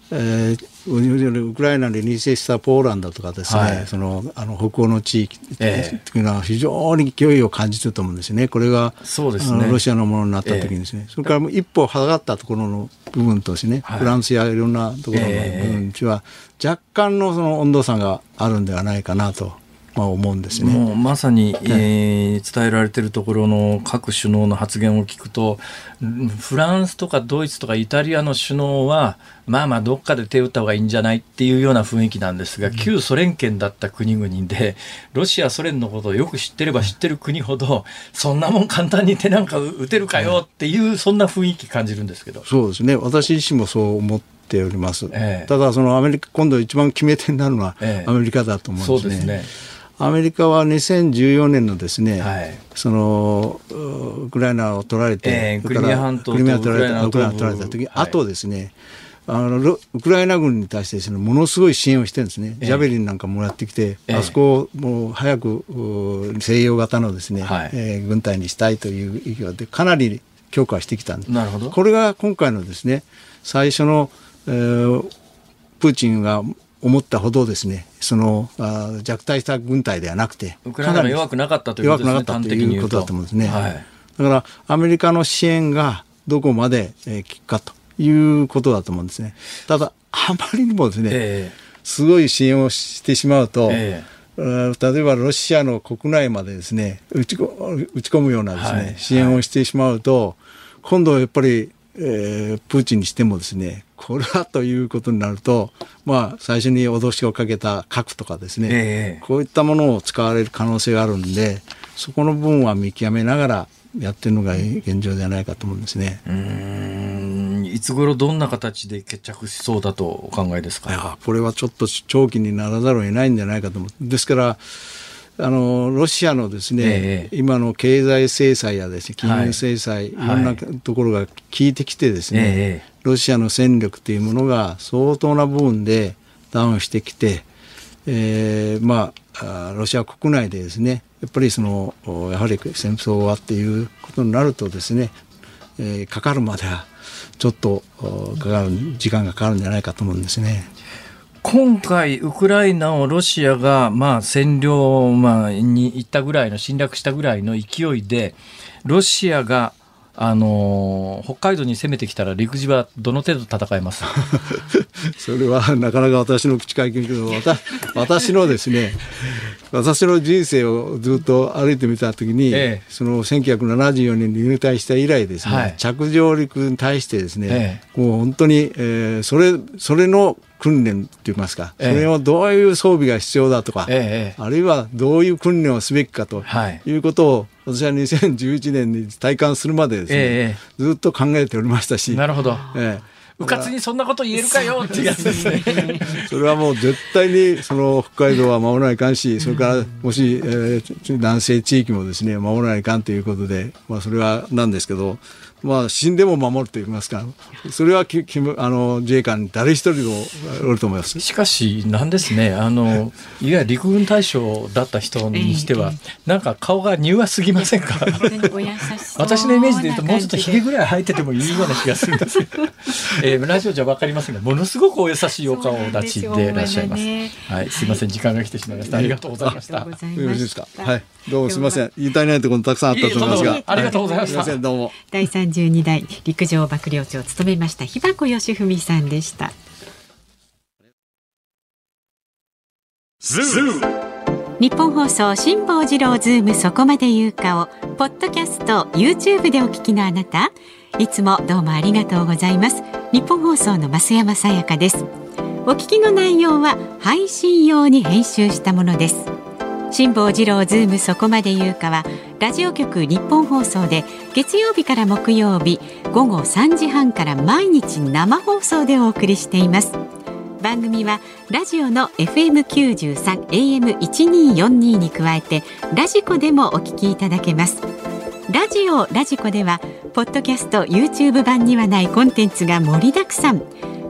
えー、ウクライナで隣接したポーランドとかですね、はい、そのあの北欧の地域というのは非常に脅威を感じていると思うんですね。これがそうですね、あのロシアのものになった時にですね、えー、それからもう一歩下がったところの部分とですね、はい、フランスやいろんなところの部分には若干 の, その温度差があるんではないかなと、まあ、思うんですね。もうまさに、えー、伝えられているところの各首脳の発言を聞くと、フランスとかドイツとかイタリアの首脳はまあまあどっかで手を打った方がいいんじゃないっていうような雰囲気なんですが、旧ソ連圏だった国々でロシアソ連のことをよく知ってれば知ってる国ほど、そんなもん簡単に手なんか打てるかよっていう、そんな雰囲気感じるんですけど。そうですね、私自身もそう思ってております。えー、ただそのアメリカ、今度一番決め手になるのはアメリカだと思うんですね。えー、そうですね、アメリカはにせんじゅうよねんのですね、はい、そのウクライナを取られて、えー、クリミア半島とウクライナを取られた時、はい、あとですね、あのウクライナ軍に対してですね、ものすごい支援をしてるんですね。えー、ジャベリンなんかもらってきて、えー、あそこをもう早く西洋型のですね、はい、えー、軍隊にしたいという意義でかなり強化してきたんです。なるほど。これが今回のですね、最初の、えー、プーチンが思ったほどですね、その弱体した軍隊ではなくて、ウクライナが弱くなかったということですね。弱くなかったということだと思うんですね。はい、だからアメリカの支援がどこまで効くかということだと思うんですね。ただあまりにもですね、えー、すごい支援をしてしまうと、えー、例えばロシアの国内までですね打ち込むようなですね、はい、支援をしてしまうと、はい、今度はやっぱり、えー、プーチンにしてもですね、これはということになると、まあ、最初に脅しをかけた核とかですね、えー、こういったものを使われる可能性があるんで、そこの部分は見極めながらやってるのが現状ではないかと思うんですね。うーん、いつ頃どんな形で決着しそうだとお考えですか。いや、これはちょっと長期にならざるを得ないんじゃないかと思う。ですからあのロシアのですね、ええ、今の経済制裁やですね、金融制裁、はい、いろんなところが効いてきてですね、ええ、ロシアの戦力というものが相当な部分でダウンしてきて、えー、まあロシア国内でですね、やっぱりそのやはり戦争はっていうことになるとですね、えー、かかるまではちょっとかかる時間がかかるんじゃないかと思うんですね。今回ウクライナをロシアがまあ占領に行ったぐらいの、侵略したぐらいの勢いで、ロシアがあの北海道に攻めてきたら陸自はどの程度戦えますそれはなかなか私の口から聞くと、私のですね私の人生をずっと歩いてみたときに、ええ、そのせんきゅうひゃくななじゅうよねんに入隊した以来ですね、はい、着上陸に対してですね、ええ、もう本当に、えー、それそれの訓練と言いますか、ええ、それをどういう装備が必要だとか、ええ、あるいはどういう訓練をすべきかということを、はい、私はにせんじゅういちねんに体感するまでですね、ええ、ずっと考えておりましたし。なるほど、ええ、うかつにそんなこと言えるかよっていうやつですね。それはもう絶対にその北海道は守らないかんし、それからもし、えー、南西地域もですね守らないかんということで、まあ、それはなんですけど、まあ、死んでも守ると言いますか、それはききあの自衛官に誰一人おると思います。しかしなんですね、あのいわゆる陸軍大将だった人にしては、えー、なんか顔が柔和すぎませんか。私のイメージでいうともうちょっとひげぐらい生えててもいいような気がするんですけど、えー、ラジオじゃ分かりませんが、ものすごくお優しいお顔立ちでいらっしゃいます。はい、すいません、時間が来てしまいました。ありがとうございました。よろしいですか。はい、どうもすいません、言いたいないところたくさんあったと思いますが、ありがとうございました。すいません、どうも。だいさんじゅうに代陸上幕僚長を務めました日箱義文さんでした。ズー日本放送辛坊治郎ズームそこまで言うかをポッドキャスト YouTube でお聞きのあなた、いつもどうもありがとうございます。日本放送の増山さやかです。お聞きの内容は配信用に編集したものです。辛坊治郎ズームそこまで言うかはラジオ局日本放送で月曜日から木曜日午後さんじはんから毎日生放送でお送りしています。番組はラジオの エフエムきゅうじゅうさん エーエムせんにひゃくよんじゅうに に加えてラジコでもお聞きいただけます。ラジオラジコではポッドキャスト YouTube 版にはないコンテンツが盛りだくさん。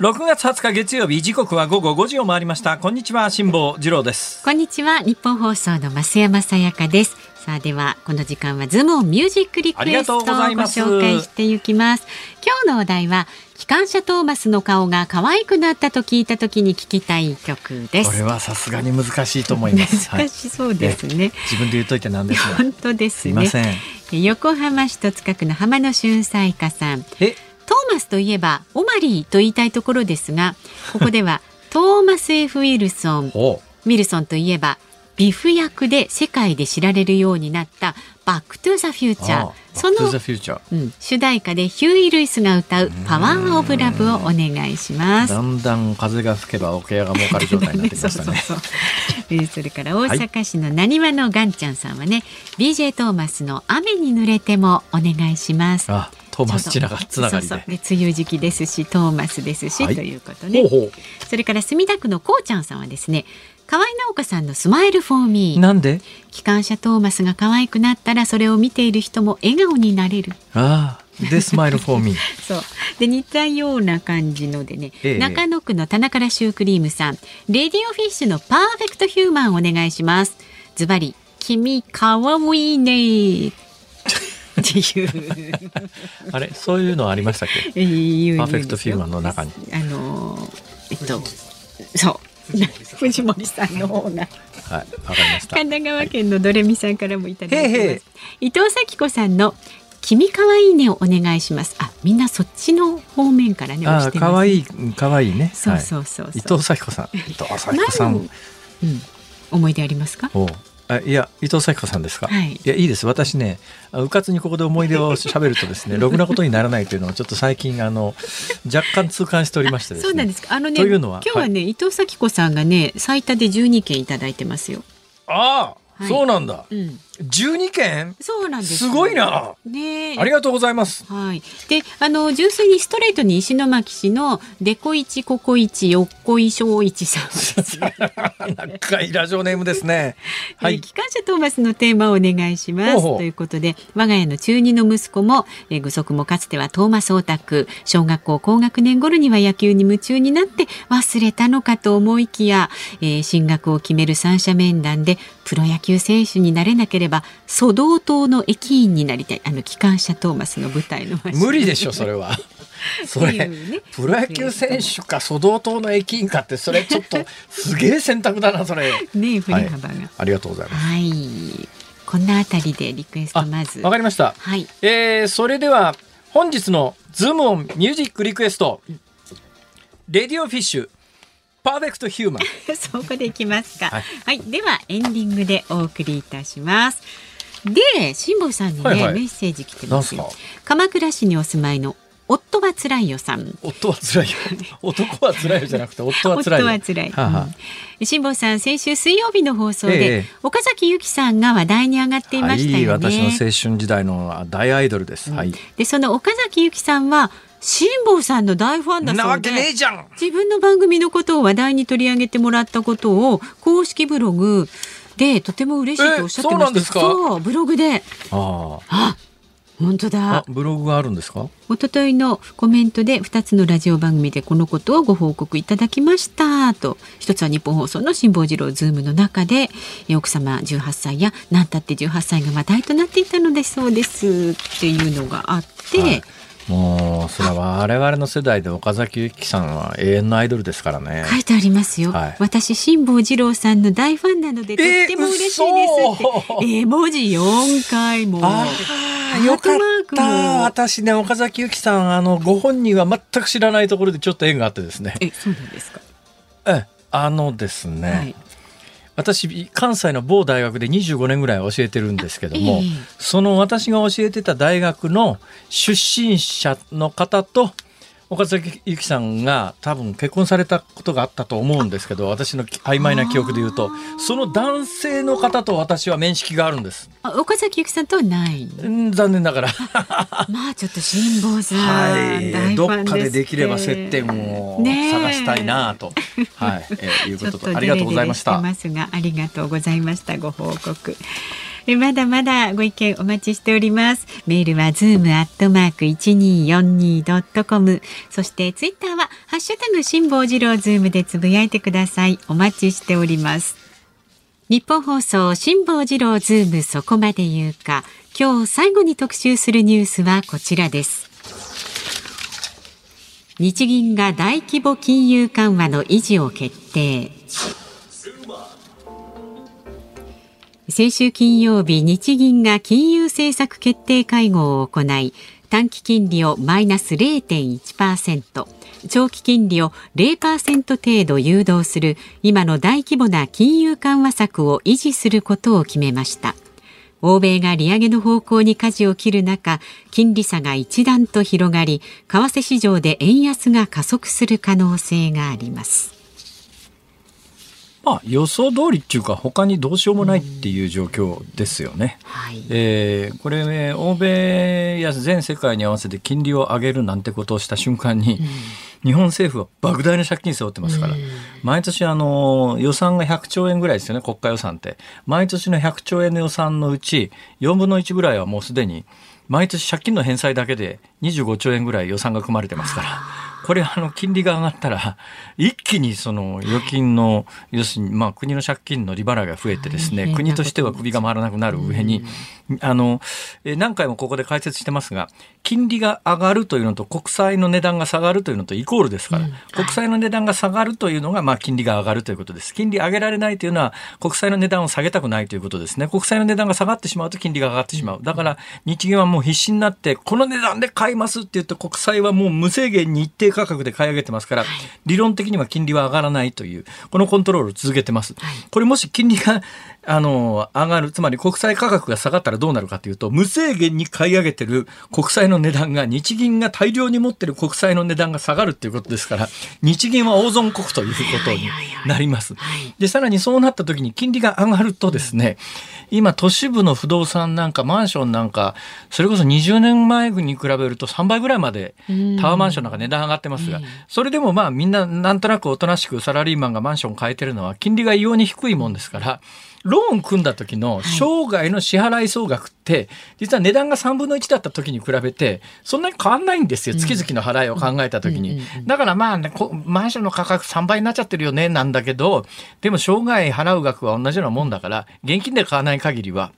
ろくがつはつか月曜日、時刻は午後ごじを回りました。こんにちは、辛坊治郎です。こんにちは、日本放送の増山さやかです。さあではこの時間はズームオンミュージックリクエストをご紹介していきます。今日のお題は機関車トーマスの顔が可愛くなったと聞いたときに聞きたい曲です。これはさすがに難しいと思います。難しそうですね、はい、自分で言っといてなんですが本当ですね。すいません。横浜市戸塚区の浜野俊彩花さん、えトーマスといえばオマリーと言いたいところですが、ここではトーマス F ウィルソンウィルソンといえばビフ役で世界で知られるようになったバックトゥザフューチャー、その、うん、主題歌でヒューイ・ルイスが歌うパワーオブラブをお願いします。だんだん風が吹けば桶屋が儲かる状態になってきましたね。そうそうそうそれから大阪市のなにわのガンちゃんさんはね、はい、ビージェー トーマスの雨に濡れてもお願いします。あトーマスつながりで、梅雨時期ですしトーマスですし、はい、ということね。ほうほう。それから墨田区のこうちゃんさんはですね、河合直子さんのスマイルフォーミー、なんで機関車トーマスが可愛くなったらそれを見ている人も笑顔になれる。あでスマイルフォーミーそうで似たような感じのでね、ええ、中野区の田中らシュークリームさん、レディオフィッシュのパーフェクトヒューマンお願いします。ズバリ君かわいいねっていうあれそういうのありましたっけ。パーフェクトフィルマンの中にあのー、えっとそう藤森さんの方がはい、わかりました。神奈川県のドレミさんからもいただいてます、はい、へーへー。伊藤咲子さんの君可愛いねをお願いします。あ、みんなそっちの方面からね押してます。可愛い可愛いね。そうそうそう、はい、伊藤咲子さん伊藤咲子さん、うん、思い出ありますか。おあいや伊藤咲子さんですか、はい、いやいいです。私ねうかつにここで思い出を喋るとですねろくなことにならないというのをちょっと最近あの若干痛感しておりましてですね。そうなんですか。あのね、というのは今日はね、はい、伊藤咲子さんがね最多でじゅうにけんいただいてますよ。ああはい、そうなんだ、うん、じゅうにけんそうなんです、ね、すごいな、ね、ありがとうございます、はい、であの純粋にストレートに石巻市のデコイチココイチヨッコイショウイチさん長いラジオネームですね、はい、機関車トーマスのテーマをお願いしますということで、我が家の中二の息子もえ具足もかつてはトーマスオタク、小学校高学年頃には野球に夢中になって忘れたのかと思いきや、えー、進学を決める三者面談でプロ野球野球選手になれなければ蘇道島の駅員になりたい、あの機関車トーマスの舞台の無理でしょそれはそれ、ね、プロ野球選手か蘇道島の駅員かってそれちょっとすげえ選択だなそれ、ね、振り幅が、はい、ありがとうございます、はい、こんなあたりでリクエストまずわかりました、はい、えー、それでは本日のズームオンミュージックリクエスト、レディオフィッシュパーフェクトヒューマンそこでいきますか、はいはい、ではエンディングでお送りいたします。で辛坊さんに、ね、はいはい、メッセージ来てますよ。鎌倉市にお住まいの夫はつらいよさん。夫はつらいよ男はつらいよじゃなくて夫はつらいよ。夫はつらい、はあはあ、辛坊さん先週水曜日の放送で、ええ、岡崎由紀さんが話題に上がっていましたよね、はい、私の青春時代の大アイドルです、うん、はい、でその岡崎由紀さんは辛坊さんの大ファンだそうで、なわけねえじゃん、自分の番組のことを話題に取り上げてもらったことを公式ブログでとても嬉しいとおっしゃってました。そうなんですか。そうブログで、ああ本当だ、あブログがあるんですか。一昨日のコメントでふたつのラジオ番組でこのことをご報告いただきましたと。一つは日本放送の辛坊治郎ズームの中で奥様じゅうはっさいや何たってじゅうはっさいが話題となっていたのでそうですっていうのがあって、はい、もうそれは我々の世代で岡崎由紀さんは永遠のアイドルですからね。書いてありますよ、はい、私辛坊治郎さんの大ファンなのでとっても嬉しいですって、えー、絵文字よんかいもあよかった。私ね岡崎由紀さんあのご本人は全く知らないところでちょっと縁があってですね。えそうなんですか。えあのですね、はい、私関西の某大学でにじゅうごねんぐらい教えてるんですけども、えー、その私が教えてた大学の出身者の方と岡崎由紀さんが多分結婚されたことがあったと思うんですけど、私の曖昧な記憶で言うとその男性の方と私は面識があるんです。あ岡崎由紀さんとはない残念ながらまあちょっと辛坊さん、はい、大ファンです。どっかでできれば接点を探したいなと、ね、はい、えー、いうこととありがとうございました。ありがとうございましたご報告。まだまだご意見お待ちしております。メールは ズーム アットマーク いちにーよんにー ドット コム そしてツイッターはハッシュタグ辛坊治郎ズームでつぶやいてください。お待ちしております。日本放送辛坊治郎ズームそこまで言うか。今日最後に特集するニュースはこちらです。日銀が大規模金融緩和の維持を決定。先週金曜日、日銀が金融政策決定会合を行い、短期金利をマイナス ゼロてんいちパーセント、長期金利を ゼロパーセント 程度誘導する今の大規模な金融緩和策を維持することを決めました。欧米が利上げの方向に舵を切る中、金利差が一段と広がり、為替市場で円安が加速する可能性があります。まあ、予想通りっていうか他にどうしようもないっていう状況ですよね、はい、えー、これ、ね、欧米や全世界に合わせて金利を上げるなんてことをした瞬間に、うん、日本政府は莫大な借金背負ってますから、うん、毎年あの予算がひゃくちょうえんぐらいですよね国家予算って。毎年のひゃくちょうえんの予算のうちよんぶんのいちぐらいはもうすでに毎年借金の返済だけでにじゅうごちょうえんぐらい予算が組まれてますから、これあの金利が上がったら一気にその預金の要するにまあ国の借金の利払いが増えてですね、国としては首が回らなくなる上に、あの何回もここで解説してますが、金利が上がるというのと国債の値段が下がるというのとイコールですから、国債の値段が下がるというのがまあ金利が上がるということです。金利上げられないというのは国債の値段を下げたくないということですね。国債の値段が下がってしまうと金利が上がってしまう。だから日銀はもう必死になってこの値段で買いますって言って、国債はもう無制限に一定価格で買い上げてますから、理論的には金利は上がらないというこのコントロールを続けてます。これもし金利があの上がる、つまり国債価格が下がったらどうなるかというと、無制限に買い上げてる国債の値段が、日銀が大量に持ってる国債の値段が下がるということですから、日銀は大損国ということになります。でさらにそうなった時に金利が上がるとですね、今都市部の不動産なんかマンションなんか、それこそにじゅうねんまえに比べるとさんばいぐらいまでタワーマンションなんか値段上がってますが、それでもまあみんななんとなくおとなしくサラリーマンがマンション買えてるのは金利が異様に低いもんですから、ローン組んだ時の生涯の支払い総額って実は値段がさんぶんのいちだった時に比べてそんなに変わんないんですよ、月々の払いを考えた時に。だからまあ、ね、マンションの価格さんばいになっちゃってるよねなんだけど、でも生涯払う額は同じようなもんだから現金で買わない限りは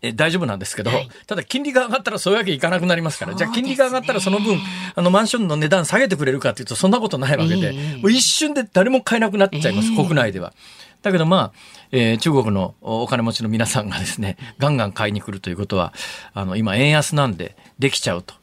え大丈夫なんですけど、はい、ただ金利が上がったらそういうわけいかなくなりますから、じゃあ金利が上がったらその分あのマンションの値段下げてくれるかというとそんなことないわけで、えー、もう一瞬で誰も買えなくなっちゃいます、えー、国内では。だけど、まあえー、中国のお金持ちの皆さんがですね、ガンガン買いに来るということは、あの今円安なんでできちゃうと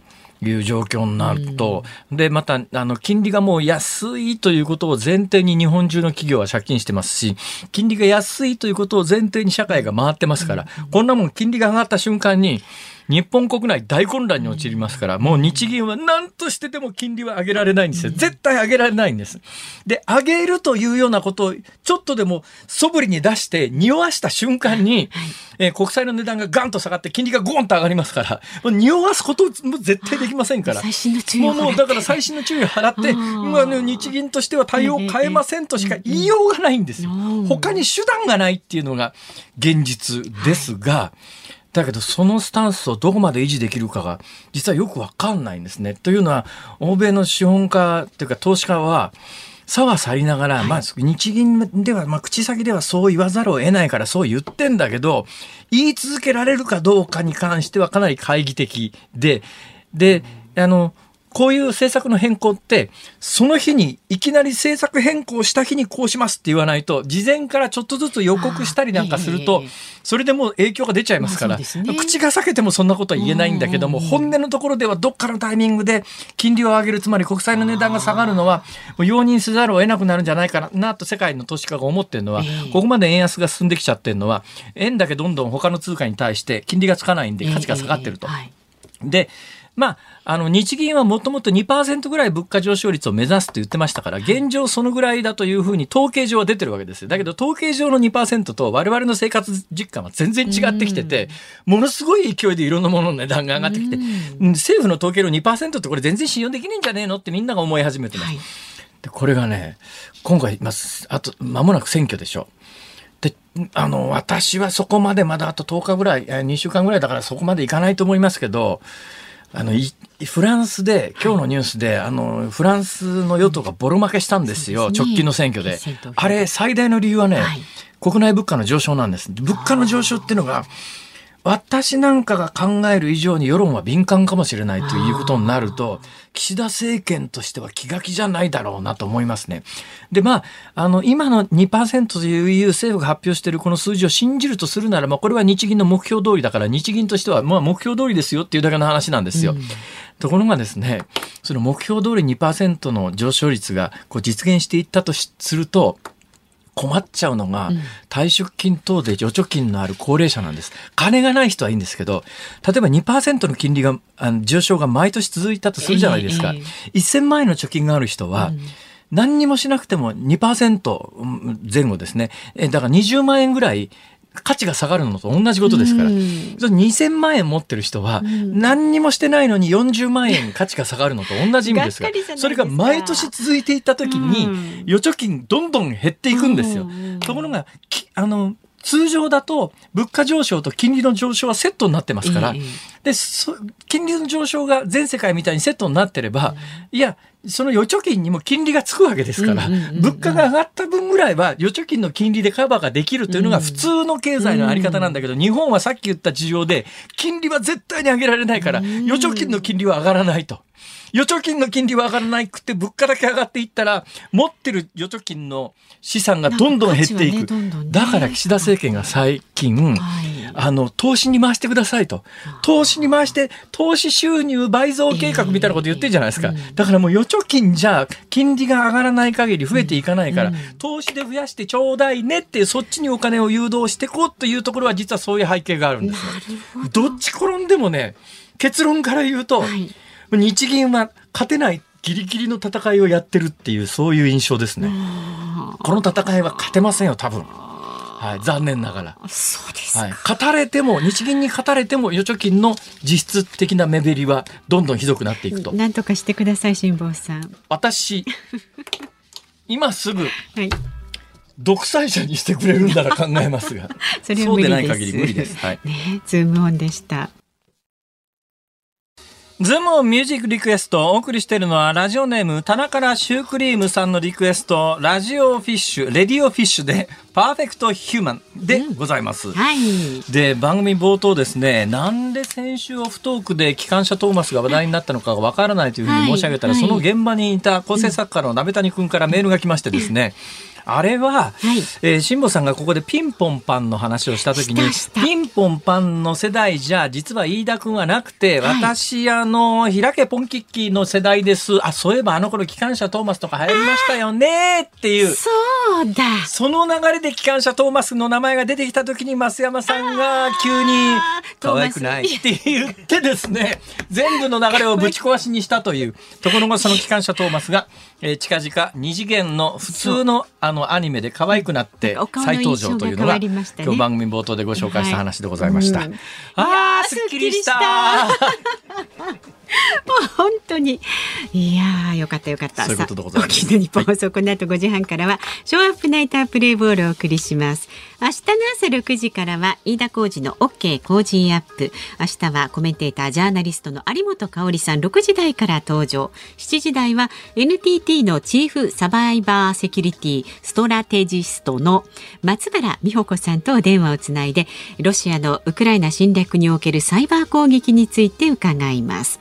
いう状況になると、うん、でまたあの金利がもう安いということを前提に日本中の企業は借金してますし、金利が安いということを前提に社会が回ってますから、うん、こんなもん金利が上がった瞬間に日本国内大混乱に陥りますから、もう日銀は何としてでも金利は上げられないんですよ。絶対上げられないんです。で、上げるというようなことをちょっとでもそぶりに出して匂わした瞬間に、はい、えー、国債の値段がガンと下がって金利がゴーンと上がりますから、もう匂わすことも絶対できませんから、最新の注意を払って、もうもうだから最新の注意を払って今の日銀としては対応を変えませんとしか言いようがないんですよ。他に手段がないっていうのが現実ですが、はい、だけどそのスタンスをどこまで維持できるかが実はよくわかんないんですね。というのは、欧米の資本家というか投資家は差は去りながら、はい、まあ、日銀では、まあ、口先ではそう言わざるを得ないからそう言ってんだけど、言い続けられるかどうかに関してはかなり懐疑的で、で、あのこういう政策の変更ってその日にいきなり政策変更した日にこうしますって言わないと、事前からちょっとずつ予告したりなんかするとそれでもう影響が出ちゃいますから、口が裂けてもそんなことは言えないんだけども、本音のところではどっかのタイミングで金利を上げる、つまり国債の値段が下がるのはもう容認せざるを得なくなるんじゃないかなと世界の投資家が思ってるのは、ここまで円安が進んできちゃってるのは、円だけどんどん他の通貨に対して金利がつかないんで価値が下がってると。で、まあ、あの日銀はもともと にパーセント ぐらい物価上昇率を目指すと言ってましたから、現状そのぐらいだというふうに統計上は出てるわけですよ。だけど統計上の にパーセント と我々の生活実感は全然違ってきてて、ものすごい勢いでいろんなものの値段が上がってきて、政府の統計の にパーセント ってこれ全然信用できないんじゃねえのってみんなが思い始めてます、はい、でこれがね、今回まあと間もなく選挙でしょ。で、あの私はそこまでまだあととおかぐらい、にしゅうかんぐらいだからそこまでいかないと思いますけど、あのフランスで今日のニュースで、あのフランスの与党がボロ負けしたんですよ、うんですね、直近の選挙で。あれ最大の理由はね、はい、国内物価の上昇なんです。物価の上昇っていうのが私なんかが考える以上に世論は敏感かもしれないということになると、岸田政権としては気が気じゃないだろうなと思いますね。で、まあ、あの今の にパーセント という政府が発表しているこの数字を信じるとするなら、まあ、これは日銀の目標通りだから、日銀としてはまあ目標通りですよっていうだけの話なんですよ、うん、ところがですね、その目標通り にパーセント の上昇率がこう実現していったとしすると困っちゃうのが、退職金等で預貯金のある高齢者なんです。金がない人はいいんですけど、例えば にパーセント の金利が、あの上昇が毎年続いたとするじゃないですか。えーえー、いっせんまん円の貯金がある人は、うん、何にもしなくても にパーセントぜん後ですね。え、だからにじゅうまん円ぐらい価値が下がるのと同じことですから、うん、にせんまん円持ってる人は、うん、何にもしてないのによんじゅうまん円価値が下がるのと同じ意味ですから、それが毎年続いていった時に、うん、預貯金どんどん減っていくんですよ、うん、ところがあの通常だと物価上昇と金利の上昇はセットになってますから、うん、でそ金利の上昇が全世界みたいにセットになってれば、うん、いやその預貯金にも金利がつくわけですから、うんうんうんうん、物価が上がった分ぐらいは預貯金の金利でカバーができるというのが普通の経済のあり方なんだけど、うんうん、日本はさっき言った事情で金利は絶対に上げられないから、うん、預貯金の金利は上がらないと。預貯金の金利は上がらなくて物価だけ上がっていったら、持ってる預貯金の資産がどんどん減っていく、ね、どんどんね、だから岸田政権が最近、はい、あの投資に回してくださいと、投資に回して投資収入倍増計画みたいなこと言ってるじゃないですか、えーうん、だからもう預貯金じゃ金利が上がらない限り増えていかないから、うんうん、投資で増やしてちょうだいねって、そっちにお金を誘導していこうというところは実はそういう背景があるんですね。 ど, どっち転んでもね、結論から言うと、はい、日銀は勝てないギリギリの戦いをやってるっていう、そういう印象ですね。この戦いは勝てませんよ多分、はい、残念ながら。そうですか、はい、勝たれても、日銀に勝たれても預貯金の実質的な目減りはどんどんひどくなっていくと。なんとかしてください辛坊さん。私今すぐ、はい、独裁者にしてくれるなら考えますがそれは無理です。そうでない限り無理です、はい、ね、ズームオンでした。ズームオンミュージックリクエストをお送りしているのは、ラジオネーム田中らシュークリームさんのリクエスト、ラジオフィッシュレディオフィッシュでパーフェクトヒューマンでございます、うん、はい、で番組冒頭ですね、なんで先週オフトークで機関車トーマスが話題になったのかがわからないというふうに申し上げたら、はいはい、その現場にいた構成作家の鍋谷くんからメールが来ましてですね、あれは、はいえー、辛坊さんがここでピンポンパンの話をしたときにしたしたピンポンパンの世代じゃ実は飯田君はなくて、はい、私あの開けポンキッキーの世代です。あ、そういえばあの頃機関車トーマスとか流行りましたよねっていう、そうだ、その流れで機関車トーマスの名前が出てきたときに増山さんが急に可愛くないって言ってですね全部の流れをぶち壊しにしたというところが、その機関車トーマスが、えー、近々二次元の普通のあのアニメで可愛くなって再登場というのが今日番組冒頭でご紹介した話でございました、はいうん、あーすっきりしたもう本当にいやーよかったよかった。そういうことでございます。さあ、大きな日本放送、はい、この後ごじはんからはショーアップナイタープレイボールをお送りします。明日の朝ろくじからは飯田浩二の OK 工事アップ、明日はコメンテータージャーナリストの有本香里さんろくじ台から登場、しちじ台は エヌティーティー のチーフサバイバーセキュリティストラテジストの松原美穂子さんとお電話をつないでロシアのウクライナ侵略におけるサイバー攻撃について伺います。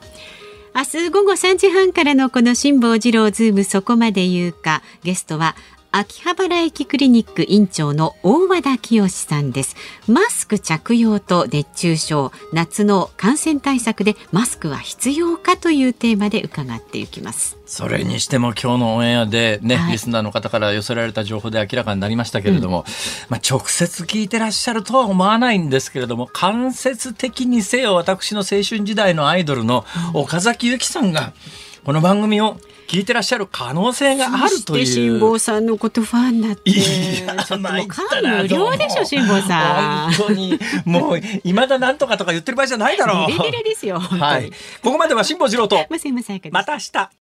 明日午後さんじはんからのこの辛坊治郎ズームそこまで言うか、ゲストは秋葉原駅クリニック院長の大和田清さんです。マスク着用と熱中症、夏の感染対策でマスクは必要かというテーマで伺っていきます。それにしても今日のオンエアで、ねはい、リスナーの方から寄せられた情報で明らかになりましたけれども、うんまあ、直接聞いてらっしゃるとは思わないんですけれども、間接的にせよ私の青春時代のアイドルの岡崎由紀さんがこの番組を聞いてらっしゃる可能性があるという。辛坊さんのことファンだって。いや、そんな言ったら無料でしょ辛坊さん。本当にもう今だなんとかとか言ってる場合じゃないだろう。レベルですよ。はい。ここまでは辛坊治郎と。また明日。